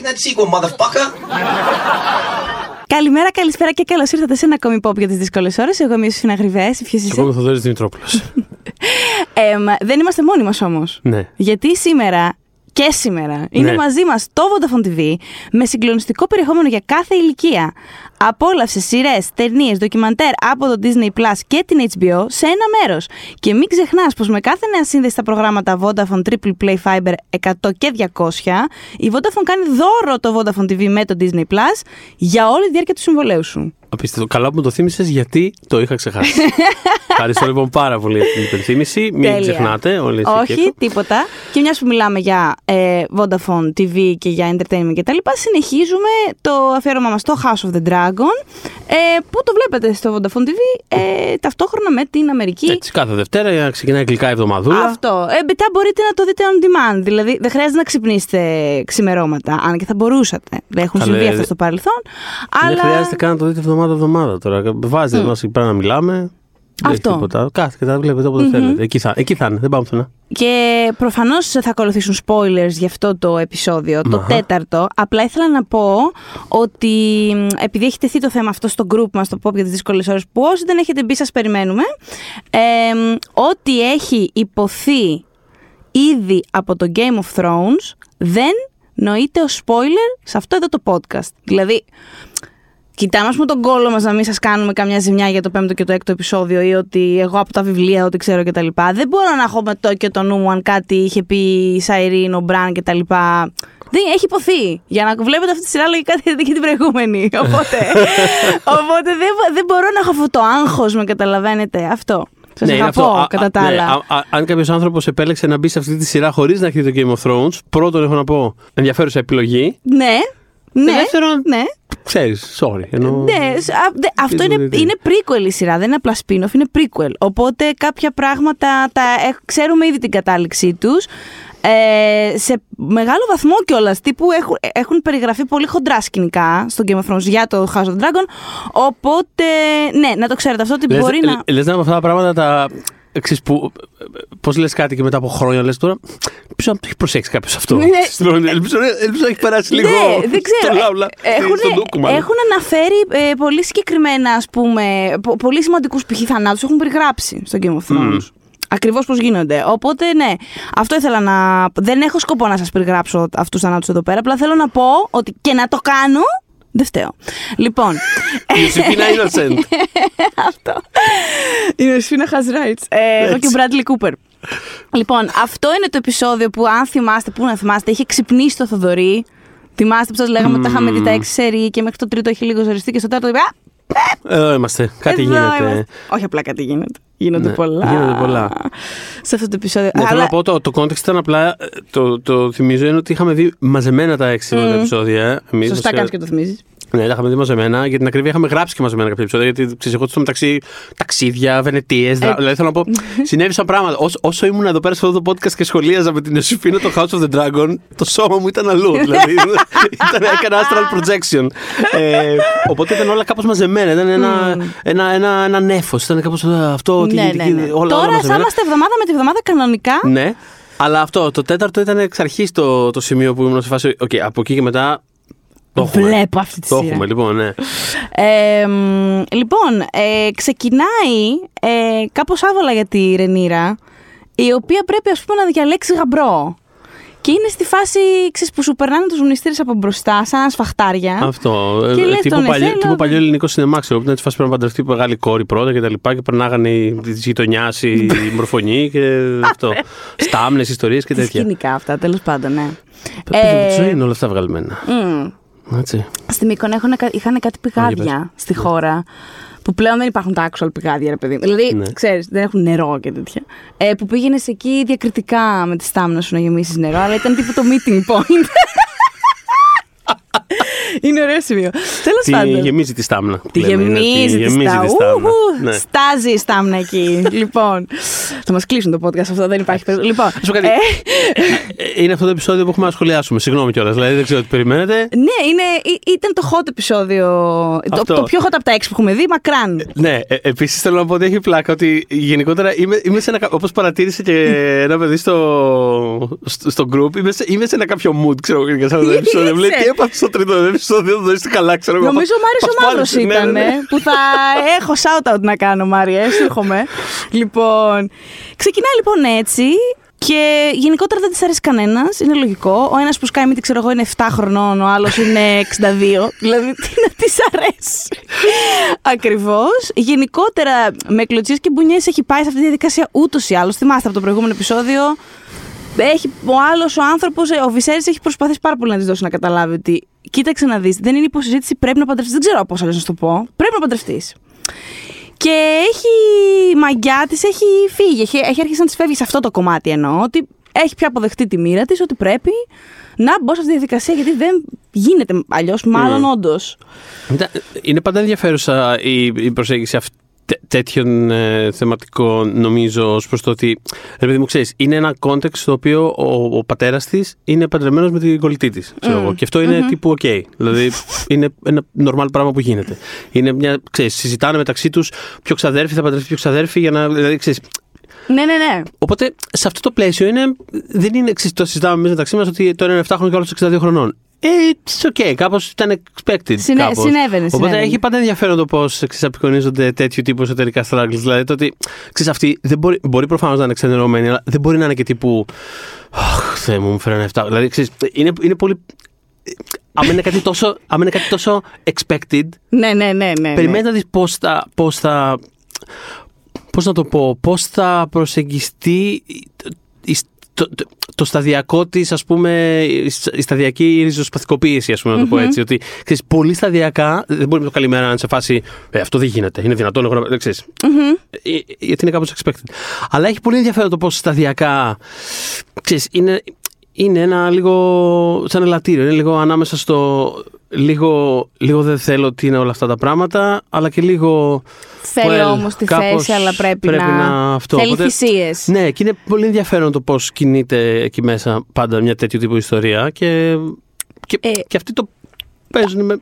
make that sequel, motherfucker! Καλημέρα, καλησπέρα και καλώς ήρθατε σε ένα ακόμη pop για τις δύσκολες ώρες. Εγώ είμαι ο Συναγριβές. Εγώ είμαι ο Θοδωρής Δημητρόπουλος. Δεν είμαστε μόνοι μας όμως. Ναι. Γιατί σήμερα είναι μαζί μας το Vodafone TV με συγκλονιστικό περιεχόμενο για κάθε ηλικία. Απόλαυσε σειρές, ταινίες, ντοκιμαντέρ από το Disney Plus και την HBO σε ένα μέρος. Και μην ξεχνάς πως με κάθε νέα σύνδεση στα προγράμματα Vodafone, Triple Play, Fiber 100 και 200, η Vodafone κάνει δώρο το Vodafone TV με το Disney Plus για όλη τη διάρκεια του συμβολέου σου. Απίστευτο. Καλά που μου το θύμισες, γιατί το είχα ξεχάσει. Ευχαριστώ λοιπόν πάρα πολύ για την υπενθύμηση. Μην ξεχνάτε όλες οι εκθέσεις. Όχι, τίποτα. Και μιας που μιλάμε για Vodafone TV και για entertainment κτλ., συνεχίζουμε το αφιέρωμά μας στο House of the Dragon, που το βλέπετε στο Vodafone TV ταυτόχρονα με την Αμερική. Έτσι, κάθε Δευτέρα ξεκινάει γλυκά εβδομαδούλα. Αυτό. Μετά μπορείτε να το δείτε on demand. Δηλαδή δεν χρειάζεται να ξυπνήσετε ξημερώματα, αν και θα μπορούσατε. Δεν έχουν συμβεί αυτά στο παρελθόν. Δεν χρειάζεται καν να το δείτε εβδομάδα τώρα. Βάζετε μας εκεί πέρα να μιλάμε. Αυτό. Κάθετε, τα βλέπετε όποτε θέλετε. Εκεί θα είναι, δεν πάμε πουθενά. Και προφανώς θα ακολουθήσουν spoilers γι' αυτό το επεισόδιο, το τέταρτο. Απλά ήθελα να πω ότι επειδή έχει τεθεί το θέμα αυτό στο group μας, το pop για τις δύσκολες ώρες, που όσοι δεν έχετε μπει, σας περιμένουμε. Ό,τι έχει υποθεί ήδη από το Game of Thrones δεν νοείται ως spoiler σε αυτό εδώ το podcast. Δηλαδή, κοιτάμε ας πούμε τον κόλο μας να μην σας κάνουμε καμιά ζημιά για το 5ο και το 6ο επεισόδιο ή ότι εγώ από τα βιβλία ό,τι ξέρω κτλ. Δεν μπορώ να έχω με το και το νου μου αν κάτι είχε πει η Σαϊρήν, ο Μπραν κτλ. Δεν έχει υποθεί. Για να βλέπετε αυτή τη σειρά λογικά και την προηγούμενη. Οπότε δεν μπορώ να έχω αυτό το άγχος, με καταλαβαίνετε αυτό. Σας αγαπώ κατά τα άλλα. Αν κάποιος άνθρωπος επέλεξε να μπει σε αυτή τη σειρά χωρίς να έχει το Game of Thrones, πρώτον έχω να πω ενδιαφέρουσα επιλογή. Ναι. Δεύτερον, ξέρεις, sorry. Ναι, αυτό είναι prequel η σειρά, δεν είναι απλά spin-off, είναι prequel. Οπότε κάποια πράγματα ξέρουμε ήδη την κατάληξή τους. Σε μεγάλο βαθμό κιόλας, τύπου έχουν περιγραφεί πολύ χοντρά σκηνικά στο Game of Thrones για το House of Dragon. Οπότε, ναι, να το ξέρετε αυτό ότι μπορεί να... Λες να με αυτά τα πράγματα τα... Εξής που, πώς λες κάτι και μετά από χρόνια λες τώρα, ελπίζω να το έχει προσέξει κάποιος αυτό. Ελπίζω να έχει περάσει λίγο στον λαύλα. Έχουν αναφέρει πολύ συγκεκριμένα, ας πούμε, πολύ σημαντικούς π.χ. θανάτους έχουν περιγράψει στο Game of Thrones. Ακριβώς πώς γίνονται. Οπότε, ναι, αυτό ήθελα να... Δεν έχω σκοπό να σας περιγράψω αυτούς τους θανάτους εδώ πέρα, απλά θέλω να πω ότι και να το κάνω... Δεν φταίω. Λοιπόν. Η Ιωσήφινα Innocent. Αυτό. Η Ιωσήφινα has rights. Εγώ και ο Μπράντλι Κούπερ. Λοιπόν, αυτό είναι το επεισόδιο που, αν θυμάστε, είχε ξυπνήσει το Θοδωρή. Θυμάστε που σας λέγαμε ότι τα είχαμε δει τα 6 σερί και μέχρι το 3ο είχε λίγο ζοριστεί και στο 4ο είπε. Εδώ είμαστε. Κάτι γίνεται. Όχι απλά κάτι γίνεται. Γίνονται πολλά. Σε αυτό το επεισόδιο. Ναι, αλλά... Θέλω να πω το context ήταν απλά. Το θυμίζω είναι ότι είχαμε δει μαζεμένα τα 6 επεισόδια. Σωστά κάνεις και το θυμίζεις. Ναι, τα είχαμε δει μαζεμένα. Για την ακρίβεια, είχαμε γράψει και μαζεμένα κάποια επεισόδια. Γιατί ξεχωρίζω μεταξύ ταξίδια, Βενετίες. Δηλαδή θέλω να πω. Συνέβησαν πράγματα. Όσο ήμουν εδώ πέρα σε αυτό το podcast και σχολίαζα με την Ιωσήφινα το House of the Dragon, το σώμα μου ήταν αλλού. Δηλαδή έκανα astral projection. Οπότε ήταν όλα κάπως μαζεμένα. Ήταν ένα νέφος. Ήταν κάπως αυτό. Ναι. Τώρα θα είμαστε εβδομάδα με τη εβδομάδα κανονικά. Ναι, αλλά αυτό το τέταρτο ήταν εξ αρχής το σημείο που ήμουν σε φάση. Okay, από εκεί και μετά το βλέπω έχουμε. Βλέπω αυτή τη σειρά. Το έχουμε, λοιπόν, ναι. Ξεκινάει κάπως άβολα για τη Ρενίρα, η οποία πρέπει ας πούμε να διαλέξει γαμπρό. Και είναι στη φάση που σου περνάνε τους μνηστήρες από μπροστά, σαν σφαχτάρια. Αυτό. Τύπου παλιό ελληνικό σινεμά, ξέρω. Ήταν έτσι φάση πρέπει να παντρευτεί μεγάλη κόρη πρώτα και τα λοιπά. Και περνάγανε τη γειτονιά, η μορφωνή και αυτό. Στάμνες, ιστορίες και τέτοια. Σκηνικά αυτά, τέλος πάντων, ναι. Είναι όλα αυτά βγαλμένα. Στη Μύκονα είχαν κάτι πηγάδια στη χώρα. Που πλέον δεν υπάρχουν τα actual πηγάδια, ρε παιδί. Δηλαδή, ξέρεις, δεν έχουν νερό και τέτοια. Που πήγαινες εκεί διακριτικά με τη στάμνα σου να γεμίσεις νερό, αλλά ήταν τύπου το meeting point. Είναι ωραίο σημείο. Τέλος πάντων. Γεμίζει τη στάμνα. Τη γεμίζει τη στάμνα. Στάζει η στάμνα εκεί. Λοιπόν. Θα μας κλείσουν το podcast αυτό, δεν υπάρχει περίπτωση. Λοιπόν. Είναι αυτό το επεισόδιο που έχουμε να σχολιάσουμε. Συγγνώμη κιόλας. Δηλαδή δεν ξέρω τι περιμένετε. Ναι, ήταν το hot επεισόδιο. Το πιο hot από τα 6 που έχουμε δει, μακράν. Ναι, επίσης θέλω να πω ότι έχει πλάκα ότι γενικότερα είμαι σε ένα. Όπως παρατήρησε και ένα παιδί στο μου στο group. Είμαι σε ένα κάποιο mood, ξέρω εγώ, για αυτό το επεισόδιο. Λέει τι έπαθα στο τρίτο επεισόδιο, δεν το είστε καλά, ξέρω εγώ. Νομίζω ο Μάριος ο Μαύρος ήταν. Που θα έχω shout-out να κάνω, Μάρια, εύχομαι. Λοιπόν, ξεκινάει λοιπόν έτσι. Και γενικότερα δεν της αρέσει κανένας, είναι λογικό. Ο ένας που σκάει μύτη, ξέρω εγώ, είναι 7 χρονών, ο άλλος είναι 62. Δηλαδή, τι να της αρέσει. Ακριβώς. Γενικότερα, με κλωτσίες και μπουνιές έχει πάει σε αυτή τη διαδικασία ούτως ή άλλως. Θυμάστε από το προηγούμενο επεισόδιο. Ο άλλος, ο άνθρωπος, ο Viserys έχει προσπαθήσει πάρα πολύ να της δώσει να καταλάβει ότι κοίταξε να δεις, δεν είναι υποσυζήτηση, πρέπει να παντρευτείς. Δεν ξέρω πώς άλλο να σου το πω. Πρέπει να παντρευτείς. Και έχει η μαγιά της, έχει φύγει, έχει αρχίσει να της φεύγει σε αυτό το κομμάτι εννοώ, ότι έχει πια αποδεχτεί τη μοίρα της, ότι πρέπει να μπω σε αυτή τη διαδικασία, γιατί δεν γίνεται αλλιώς, μάλλον όντως. Είναι πάντα ενδιαφέρουσα η προσέγγιση αυτή. Τέτοιων θεματικών, νομίζω, ως προς το ότι. Ρε παιδί μου, ξέρεις, είναι ένα context στο οποίο ο πατέρας της είναι παντρεμένος με την κολλητή της. Και αυτό είναι τύπου OK. Δηλαδή, είναι ένα normal πράγμα που γίνεται. Είναι μια, ξέρεις, συζητάνε μεταξύ τους ποιο ξαδέρφη θα παντρευτεί, ποιο ξαδέρφη, για να. Δηλαδή, ξέρεις, ναι. Οπότε, σε αυτό το πλαίσιο είναι, δεν είναι το συζητάμε εμείς μεταξύ μας ότι το ένα είναι 7 χρονών και άλλο 62 χρονών. It's okay, κάπως ήταν expected. Συνέβαινε. Οπότε έχει πάντα ενδιαφέρον το πώς απεικονίζονται τέτοιου τύπου εσωτερικά struggles. Δηλαδή το ότι ξέρεις, αυτή δεν μπορεί προφανώς να είναι εξενερωμένη, αλλά δεν μπορεί να είναι και τύπου. Θεέ μου, φέρανε 7. Δηλαδή ξέρεις, είναι πολύ. Αν είναι κάτι τόσο expected. Ναι. Περιμένεις να δεις πώς να το πω, πώς θα προσεγγιστεί το σταδιακό της, ας πούμε, η σταδιακή ριζοσπαστικοποίηση, ας πούμε, να το πω έτσι. Ότι ξέρεις, πολύ σταδιακά δεν μπορεί με το καλημέρα να είναι σε φάση. Αυτό δεν γίνεται. Είναι δυνατόν εγώ να. Δεν ξέρεις. Γιατί είναι κάπως expected. Αλλά έχει πολύ ενδιαφέρον το πώς σταδιακά. Ξέρεις, είναι ένα λίγο. Σαν ελαττήριο. Είναι λίγο ανάμεσα στο. Λίγο δεν θέλω τι είναι όλα αυτά τα πράγματα, αλλά και λίγο. Θέλω όμως τη θέση, αλλά πρέπει να αυτό. Θέλει θυσίες. Ναι, και είναι πολύ ενδιαφέρον το πώς κινείται εκεί μέσα πάντα μια τέτοιου τύπου ιστορία και αυτή το παίζουν με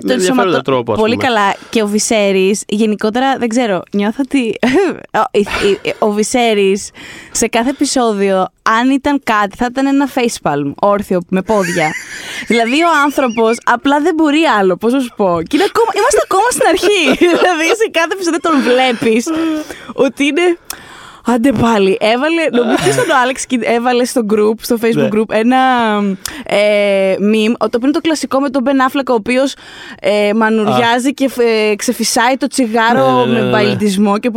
τον ενδιαφέροντα τρόπο. Πολύ καλά. Και ο Viserys, γενικότερα δεν ξέρω, νιώθω ότι ο Viserys σε κάθε επεισόδιο, αν ήταν κάτι, θα ήταν ένα facepalm, όρθιο, με πόδια. Δηλαδή ο άνθρωπος απλά δεν μπορεί άλλο, πώς να σου πω. Και είμαστε ακόμα στην αρχή. Δηλαδή σε κάθε επεισόδιο τον βλέπεις ότι είναι. Άντε πάλι, νομίζω στον Άλεξ και έβαλε στο Facebook group ένα meme, το οποίο είναι το κλασικό με τον Ben Affleck, ο οποίος μανουριάζει και ξεφυσάει το τσιγάρο με μπαϊλτισμό και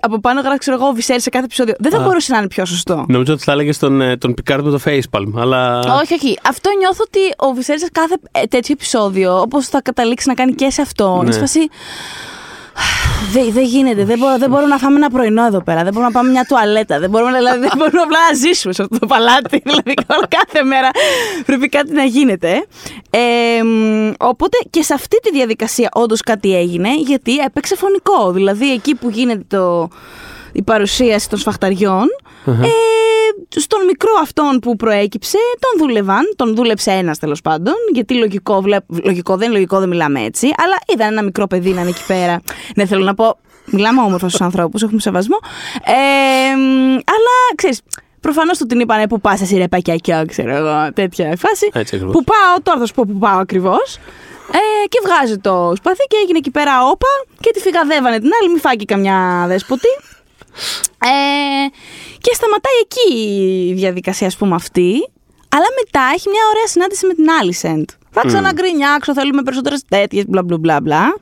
από πάνω γράφει, ξέρω εγώ, ο Viserys σε κάθε επεισόδιο. Δεν θα μπορούσε να είναι πιο σωστό. Νομίζω ότι θα έλεγε τον Picard με το facepalm, αλλά. Όχι. Αυτό νιώθω ότι ο Viserys σε κάθε τέτοιο επεισόδιο, όπως θα καταλήξει να κάνει και σε αυτό, να σπάσει. Δεν γίνεται, δεν μπορούμε να φάμε ένα πρωινό εδώ πέρα, δεν μπορούμε να πάμε μια τουαλέτα, δεν μπορούμε απλά να ζήσουμε σε αυτό το παλάτι, δηλαδή κάθε μέρα πρέπει κάτι να γίνεται. Οπότε και σε αυτή τη διαδικασία όντως κάτι έγινε, γιατί έπαιξε φωνικό, δηλαδή εκεί που γίνεται η παρουσίαση των σφαχταριών, στον μικρό αυτόν που προέκυψε, τον δούλεψε ένας τέλος πάντων, γιατί λογικό δεν μιλάμε έτσι, αλλά είδαν ένα μικρό παιδί να είναι εκεί πέρα. Ναι, θέλω να πω, μιλάμε όμορφα στους ανθρώπους, έχουμε σεβασμό. Αλλά ξέρεις, προφανώς του την είπανε που πας εσύ ρε πακιακιό, ξέρω εγώ, τέτοια φάση. Που πάω, τώρα θα σου πω που πάω ακριβώς. Και βγάζει το σπαθί και έγινε εκεί πέρα όπα και τη φυγαδεύανε την άλλη, μη φάγει καμιά δέσποτη. Και σταματάει εκεί η διαδικασία, ας πούμε, αυτή. Αλλά μετά έχει μια ωραία συνάντηση με την Alicent. Θα ξαναγκρινιάξω, θέλουμε περισσότερες τέτοιες, μπλα μπλα μπλα.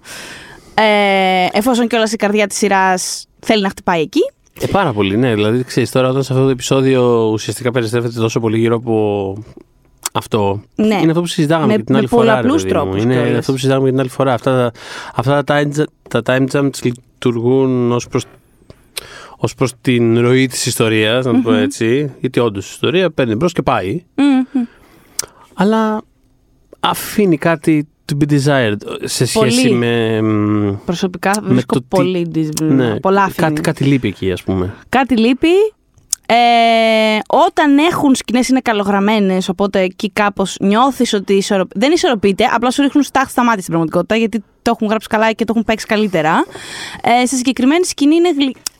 Εφόσον κιόλας η καρδιά της σειράς θέλει να χτυπάει εκεί. Πάρα πολύ, ναι. Δηλαδή, ξέρεις, τώρα όταν σε αυτό το επεισόδιο ουσιαστικά περιστρέφεται τόσο πολύ γύρω από αυτό. Ναι. Είναι αυτό που συζητάγαμε και την άλλη φορά. Με πολλαπλούς τρόπους. Είναι αυτό που συζητάγαμε και την άλλη φορά. Αυτά τα time jumps λειτουργούν ως προς την ροή της ιστορίας, να το πω έτσι, γιατί όντως η ιστορία παίρνει μπρος και πάει, αλλά αφήνει κάτι to be desired σε σχέση με. Προσωπικά βρίσκω πολύ. Ναι, πολλά αφήνει. Κάτι λείπει εκεί, ας πούμε. Κάτι λείπει. Όταν έχουν σκηνές είναι καλογραμμένες, οπότε εκεί κάπως νιώθεις ότι δεν ισορροπείται, απλά σου ρίχνουν στάχτη στα μάτια στην πραγματικότητα, γιατί το έχουν γράψει καλά και το έχουν παίξει καλύτερα. Στη συγκεκριμένη σκηνή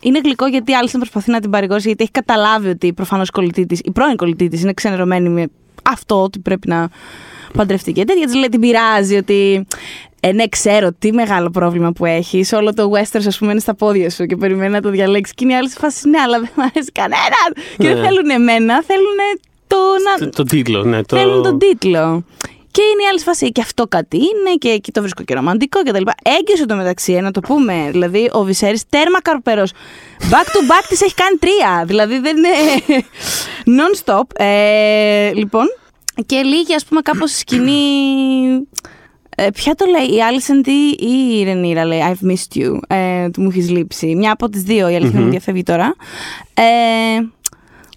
είναι γλυκό, γιατί Alicent προσπαθεί να την παρηγορήσει, γιατί έχει καταλάβει ότι προφανώς η πρώην κολλητή της είναι ξενερωμένη με αυτό, ότι πρέπει να παντρευτεί και τέτοια. Λέει, την πειράζει ότι ναι, ξέρω τι μεγάλο πρόβλημα που έχεις. Όλο το Westeros, ας πούμε, είναι στα πόδια σου και περιμένει να το διαλέξεις. Και είναι η άλλη φάση, ναι, αλλά δεν μου αρέσει κανένα. Και δεν θέλουν εμένα, θέλουν τον τίτλο. Ναι, θέλουν τον τίτλο. Και είναι η άλλη φάση, και αυτό κάτι είναι, και εκεί το βρίσκω και ρομαντικό κτλ. Έγκυσε το μεταξύ, να το πούμε. Δηλαδή, ο Viserys τέρμα καρπερός. Back to back της έχει κάνει 3. Δηλαδή, δεν είναι. Non-stop. Λοιπόν. Και λίγη, ας πούμε, κάπως σκηνή. Ποια το λέει, η Alicent ή η Rhaenyra λέει I've missed you, μου έχεις λείψει. Μια από τις δύο, η αλήθεια μου διαφεύγει τώρα.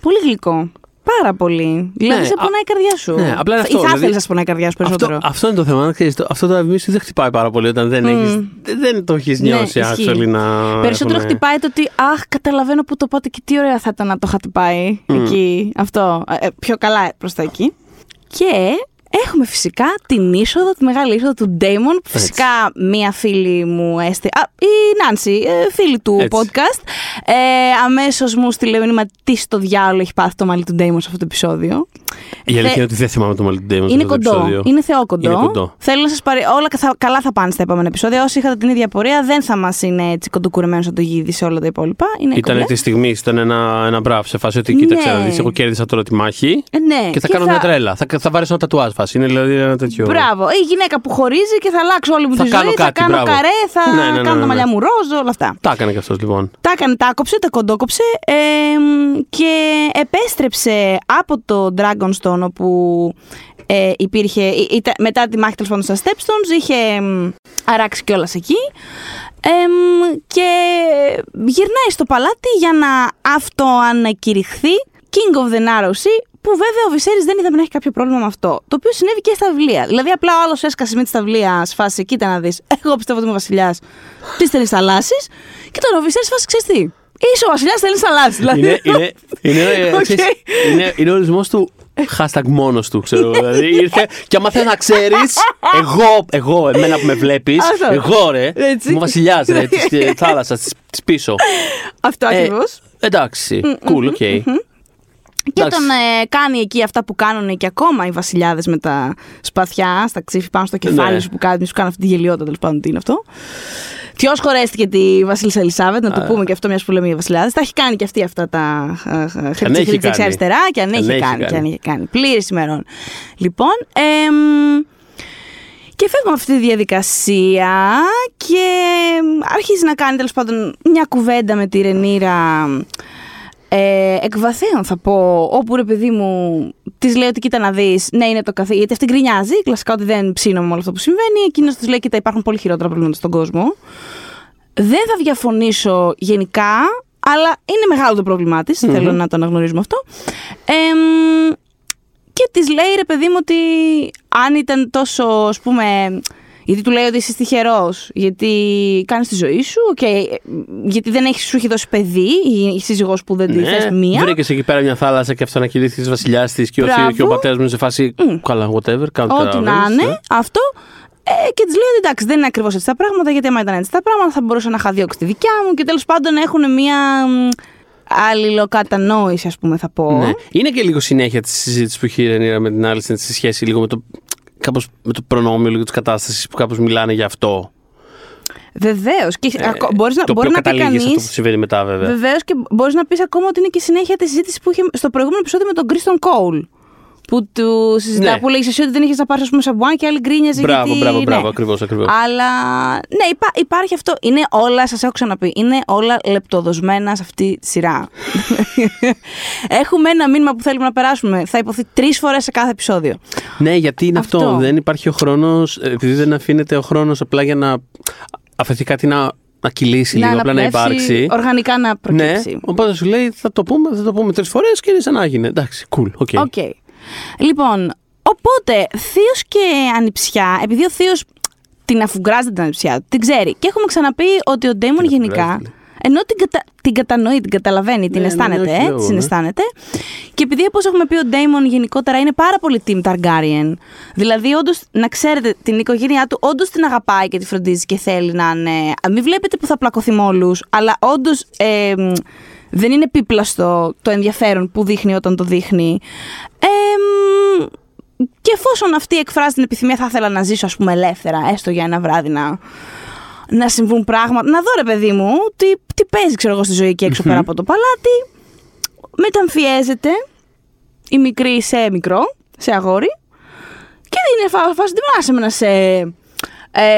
Πολύ γλυκό. Πάρα πολύ. Δηλαδή σε πονάει η καρδιά σου. Ναι, απλά αυτό, ή θα ήθελες να σε πονάει η καρδιά σου περισσότερο. Αυτό είναι το θέμα. Αυτό το I've missed you δεν χτυπάει πάρα πολύ όταν δεν το έχεις νιώσει. Ναι, περισσότερο χτυπάει το ότι αχ, καταλαβαίνω που το πάτε και τι ωραία θα ήταν να το είχατε πάει εκεί. Αυτό. Πιο καλά προς τα εκεί. Και έχουμε φυσικά την είσοδο, τη μεγάλη είσοδο του Daemon. Φυσικά μία φίλη μου η Νάνση, φίλη του podcast, αμέσως μου στείλε μήνυμα τι στο διάολο έχει πάθει το μαλλί του Daemon σε αυτό το επεισόδιο. Η αλήθεια είναι ότι δεν θυμάμαι το μαλλί του Daemon. Είναι κοντό. Είναι θεόκοντό. Θέλω να σας πάρει. Όλα καλά θα πάνε στα επόμενα επεισόδια. Όσοι είχατε την ίδια πορεία, δεν θα μας είναι έτσι κοντοκουρεμένο σαν το γίδι σε όλα τα υπόλοιπα. Ήταν τη στιγμή, ήταν ένα μπράβο σε φάση ότι κοίταξε να δεις. Εγώ κέρδισα τώρα τη μάχη. Ναι, και θα κάνω μια τρέλα. Θα βάρει ένα τατουάζ φάση. Είναι δηλαδή ένα τέτοιο. Μπράβο. Η γυναίκα που χωρίζει και θα αλλάξω όλη μου τη ζωή. Θα κάνω καρέ, θα κάνω τα μαλλιά μου ροζ, όλα αυτά. Τα έκανε κι αυτό λοιπόν. Τα έκανε, τα άκοψε, τα κοντόκοψε και επέστρεψε από το Dragonstone, όπου υπήρχε, μετά τη μάχη τελφών στα Stepstones, είχε αράξει κιόλας εκεί και γυρνάει στο παλάτι για να αυτοανακηρυχθεί King of the Narrow Sea, που βέβαια ο Viserys δεν είδαμε να έχει κάποιο πρόβλημα με αυτό, το οποίο συνέβη και στα βιβλία. Δηλαδή απλά ο άλλος έσκασε με τη σταυλία σε φάση, κοίτα να δεις, εγώ πιστεύω ότι είμαι βασιλιάς, τι στέλνεις θαλάσσης, και τώρα ο Viserys φάση ξέρεις τι. Είσαι ο βασιλιάς, θέλεις να αλλάξεις. Δηλαδή. Είναι ορισμός του hashtag μόνος του, ξέρω. Δηλαδή ήρθε και άμα θέλει να ξέρεις, εγώ, εμένα που με βλέπεις, εγώ ρε, είμαι ο βασιλιάς ρε, της θάλασσας, της πίσω. Αυτό ακριβώς. Εντάξει, cool, ok. Και τον κάνει εκεί αυτά που κάνουν και ακόμα οι βασιλιάδες με τα σπαθιά, στα ξύφη πάνω στο κεφάλι σου που κάνουν αυτή τη γελιότητα, τέλος πάντων τι είναι αυτό. Ποιος χωρέστηκε τη Βασίλισσα Ελισάβετ, να το πούμε και αυτό, μιας που λέμε οι βασιλιάδες. Τα έχει κάνει και αυτή αυτά τα χρυψή αριστερά, και αν έχει κάνει. Πλήρης ημερών. Λοιπόν, και φεύγουμε από αυτή τη διαδικασία και αρχίζει να κάνει τέλος πάντων μια κουβέντα με τη Rhaenyra. Εκ βαθέων θα πω, όπου ρε παιδί μου της λέει ότι κοίτα να δεις, ναι είναι το καθήκον, γιατί αυτή γκρινιάζει κλασικά ότι δεν ψήνομαι όλο αυτό που συμβαίνει, εκείνος της λέει κοίτα υπάρχουν πολύ χειρότερα προβλήματα στον κόσμο, δεν θα διαφωνήσω γενικά, αλλά είναι μεγάλο το πρόβλημά της, θέλω να το αναγνωρίζουμε αυτό, και της λέει ρε παιδί μου ότι αν ήταν τόσο ας πούμε. Γιατί του λέει ότι είσαι τυχερός, γιατί κάνεις τη ζωή σου, γιατί δεν σου έχει δώσει παιδί, η σύζυγός που δεν τη θες μία. Βρήκες εκεί πέρα μια θάλασσα και αυτοανακηρύχθηκες της βασιλιάς της και ο πατέρας μου είναι σε φάση καλά, whatever, κάνω ό,τι να είναι, αυτό. Και της λέει ότι εντάξει, δεν είναι ακριβώς έτσι τα πράγματα, γιατί άμα ήταν έτσι τα πράγματα θα μπορούσα να είχα διώξει τη δικιά μου, και τέλος πάντων έχουν μία αλληλοκατανόηση, ας πούμε, θα πω. Ναι. Είναι και λίγο συνέχεια τη συζήτηση που είχε η Rhaenyra με την Alicent σε σχέση λίγο με το. Κάπως με το προνόμιο λίγο της κατάστασης που κάπως μιλάνε γι' αυτό. Βεβαίως. Το οποίο καταλήγει σε αυτό που συμβαίνει μετά, βέβαια. Βεβαίως, και μπορείς να πεις ακόμα ότι είναι και συνέχεια τη συζήτηση που είχε στο προηγούμενο επεισόδιο με τον Criston Cole. Που του συζητά, που λέει εσύ ότι δεν είχες να πάρεις, ας πούμε, σαμπουάν, και άλλοι γκρίνιαζε. Μπράβο, ακριβώς. Αλλά ναι, υπάρχει αυτό. Είναι όλα, σας έχω ξαναπεί, είναι όλα λεπτοδοσμένα σε αυτή τη σειρά. Έχουμε ένα μήνυμα που θέλουμε να περάσουμε. Θα υποθεί 3 φορές σε κάθε επεισόδιο. Ναι, γιατί είναι αυτό. Δεν υπάρχει ο χρόνος, επειδή δεν αφήνεται ο χρόνος απλά για να αφαιθεί κάτι να κυλήσει λίγο, απλά να υπάρξει. Οργανικά να προκύψει. Ναι, οπότε σου λέει θα το πούμε 3 φορές και είναι σαν να γίνει. Εντάξει, cool, okay. Λοιπόν, οπότε θείος και ανιψιά, επειδή ο θείος την αφουγκράζεται την ανιψιά, την ξέρει. Και έχουμε ξαναπεί ότι ο Daemon γενικά. ενώ την κατανοεί, την καταλαβαίνει, την αισθάνεται, συναισθάνεται. Και επειδή, όπως έχουμε πει, ο Daemon γενικότερα είναι πάρα πολύ team Targaryen. Δηλαδή, όντως, να ξέρετε, την οικογένειά του όντως την αγαπάει και τη φροντίζει και θέλει να είναι. Μην βλέπετε που θα πλακωθεί με όλους, αλλά όντως δεν είναι επίπλαστο το ενδιαφέρον που δείχνει όταν το δείχνει. Και εφόσον αυτή εκφράζει την επιθυμία, θα ήθελα να ζήσω, ας πούμε, ελεύθερα, έστω για ένα βράδυ να συμβούν πράγματα. Να δω, ρε παιδί μου, τι παίζει, ξέρω εγώ, στη ζωή και έξω πέρα από το παλάτι. Μεταμφιέζεται η μικρή σε μικρό, σε αγόρι. Και είναι φάση, τι μάσε με να σε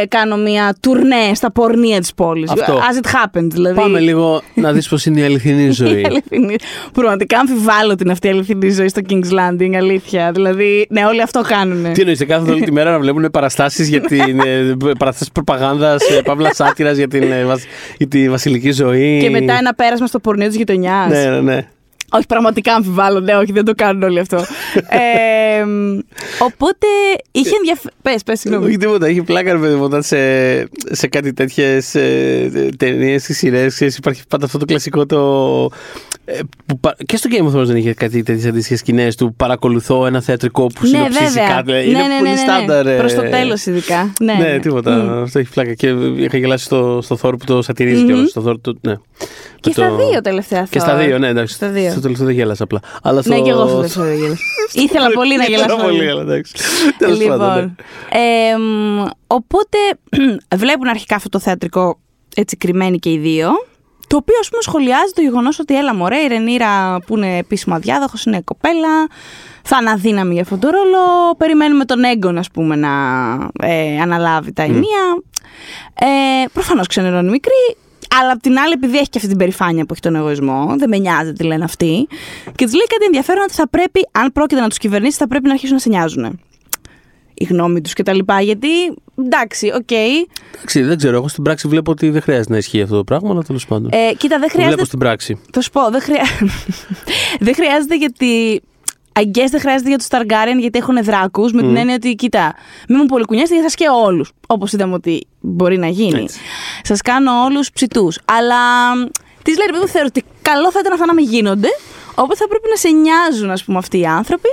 κάνω μια τουρνέ στα πορνεία της πόλης. Αυτό. As it happened, δηλαδή. Πάμε λίγο να δεις πώς είναι η αληθινή ζωή. Πραγματικά αμφιβάλλω την αυτή αληθινή ζωή στο King's Landing, αλήθεια. Δηλαδή, ναι, όλοι αυτό κάνουν. Τι εννοείς, κάθονται όλη τη μέρα να βλέπουν παραστάσεις για την παραστάσεις προπαγάνδας, παύλα σάτυρας για τη βασιλική ζωή. Και μετά ένα πέρασμα στο πορνείο της γειτονιάς. Ναι. Όχι, πραγματικά αμφιβάλλω, ναι, όχι, δεν το κάνουν όλοι αυτό. Οπότε είχε ενδιαφέρον. Πες, συγγνώμη. Όχι τίποτα, είχε πλάκα ρε παιδί όταν σε κάτι τέτοιες ταινίες και σειρές. Υπάρχει πάντα αυτό το κλασικό το. Και στο Game of Thrones δεν είχε κάτι τέτοιες αντίστοιχες σκηνές του παρακολουθώ ένα θεατρικό που συνοψίζει κάτι. Είναι πολύ στάνταρ. Προς το τέλος ειδικά. Ναι, τίποτα. Αυτό έχει πλάκα. Και είχα γελάσει στο Θόρ που το σατυρίζει κιόλας. Και στα δύο τελευταία Θόρ. Και στα δύο, ναι, εντάξει. Στο τελευταίο δεν γέλασα απλά. Αλλά ναι, και εγώ στο τελευταίο δεν γέλασα. Ήθελα πολύ να γελάσω. Λοιπόν, οπότε βλέπουν αρχικά αυτό το θεατρικό έτσι κρυμμένοι και οι δύο. Το οποίο, ας πούμε, σχολιάζει το γεγονός ότι έλα μωρέ, η Rhaenyra που είναι επίσημα διάδοχος, είναι κοπέλα, θα αναδύναμη για αυτόν τον ρόλο, περιμένουμε τον Aegon, ας πούμε, να αναλάβει τα ενία. Προφανώς ξενερώνει μικρή, αλλά απ' την άλλη, επειδή έχει και αυτή την περηφάνεια που έχει τον εγωισμό, δεν με νοιάζει τι λένε αυτοί, και της λέει κάτι ενδιαφέρον ότι θα πρέπει, αν πρόκειται να τους κυβερνήσει, θα πρέπει να αρχίσουν να σε νοιάζουν. Η γνώμη τους κτλ. Γιατί, εντάξει, οκ. Εντάξει, δεν ξέρω. Εγώ στην πράξη βλέπω ότι δεν χρειάζεται να ισχύει αυτό το πράγμα, αλλά τέλος πάντων. Κοίτα, δεν χρειάζεται. Βλέπω στην πράξη. Θα σου πω, δεν χρειάζεται γιατί. Αγκές δεν χρειάζεται για τους Targaryen γιατί έχουν δράκους, με την έννοια ότι, κοίτα, μην μου πολυκουνιάστε γιατί σας σκέω όλους. Όπως είδαμε ότι μπορεί να γίνει. Έτσι. Σας κάνω όλους ψητούς. Αλλά τις λέει, επειδή θεωρώ ότι καλό θα ήταν αυτά να μην γίνονται. Οπότε θα πρέπει να σε νοιάζουν, ας πούμε, αυτοί οι άνθρωποι.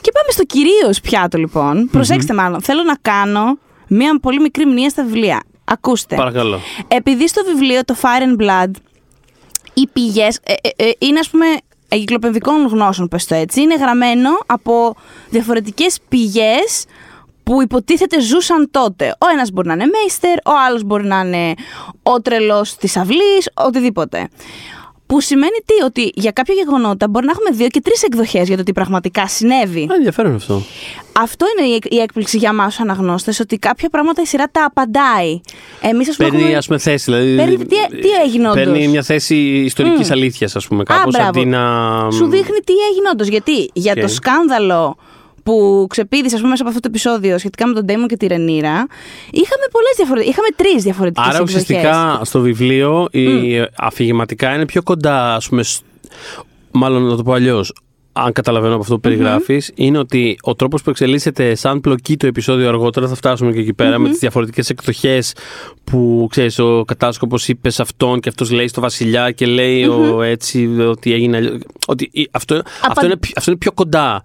Και πάμε στο κυρίως πιάτο, λοιπόν. Προσέξτε, μάλλον. Θέλω να κάνω μία πολύ μικρή μνήμα στα βιβλία. Ακούστε. Παρακαλώ. Επειδή στο βιβλίο το Fire and Blood, οι πηγές είναι, ας πούμε, εγκυκλοπαιδικών γνώσεων, πες το έτσι. Είναι γραμμένο από διαφορετικές πηγές που υποτίθεται ζούσαν τότε. Ο ένας μπορεί να είναι μέιστερ, ο άλλος μπορεί να είναι ο τρελός της αυλής, οτιδήποτε. Που σημαίνει τι, ότι για κάποια γεγονότα μπορεί να έχουμε 2 και 3 εκδοχές για το τι πραγματικά συνέβη. Ενδιαφέρον αυτό. Αυτό είναι η έκπληξη για εμάς τους αναγνώστες, ότι κάποια πράγματα η σειρά τα απαντάει. Εμείς, ας πούμε. Παίρνει, ας πούμε, θέση. Δηλαδή, τι έγινε όντως. Παίρνει μια θέση ιστορικής αλήθειας, ας πούμε, κάπως. Αντί να. Σου δείχνει τι έγινε όντως. Γιατί για το σκάνδαλο που ξεπήδησε, ας πούμε, μέσα από αυτό το επεισόδιο σχετικά με τον Daemon και τη Rhaenyra, είχαμε 3 διαφορετικές εκδοχές. Άρα ουσιαστικά στο βιβλίο αφηγηματικά είναι πιο κοντά, ας πούμε, μάλλον να το πω αλλιώς, αν καταλαβαίνω από αυτό που περιγράφεις, είναι ότι ο τρόπος που εξελίσσεται σαν πλοκή το επεισόδιο αργότερα, θα φτάσουμε και εκεί πέρα, με τις διαφορετικές εκδοχές που, ξέρεις, ο κατάσκοπος είπε σε αυτόν και αυτός λέει στο βασιλιά και λέει έτσι ότι έγινε. Ότι αυτό είναι πιο κοντά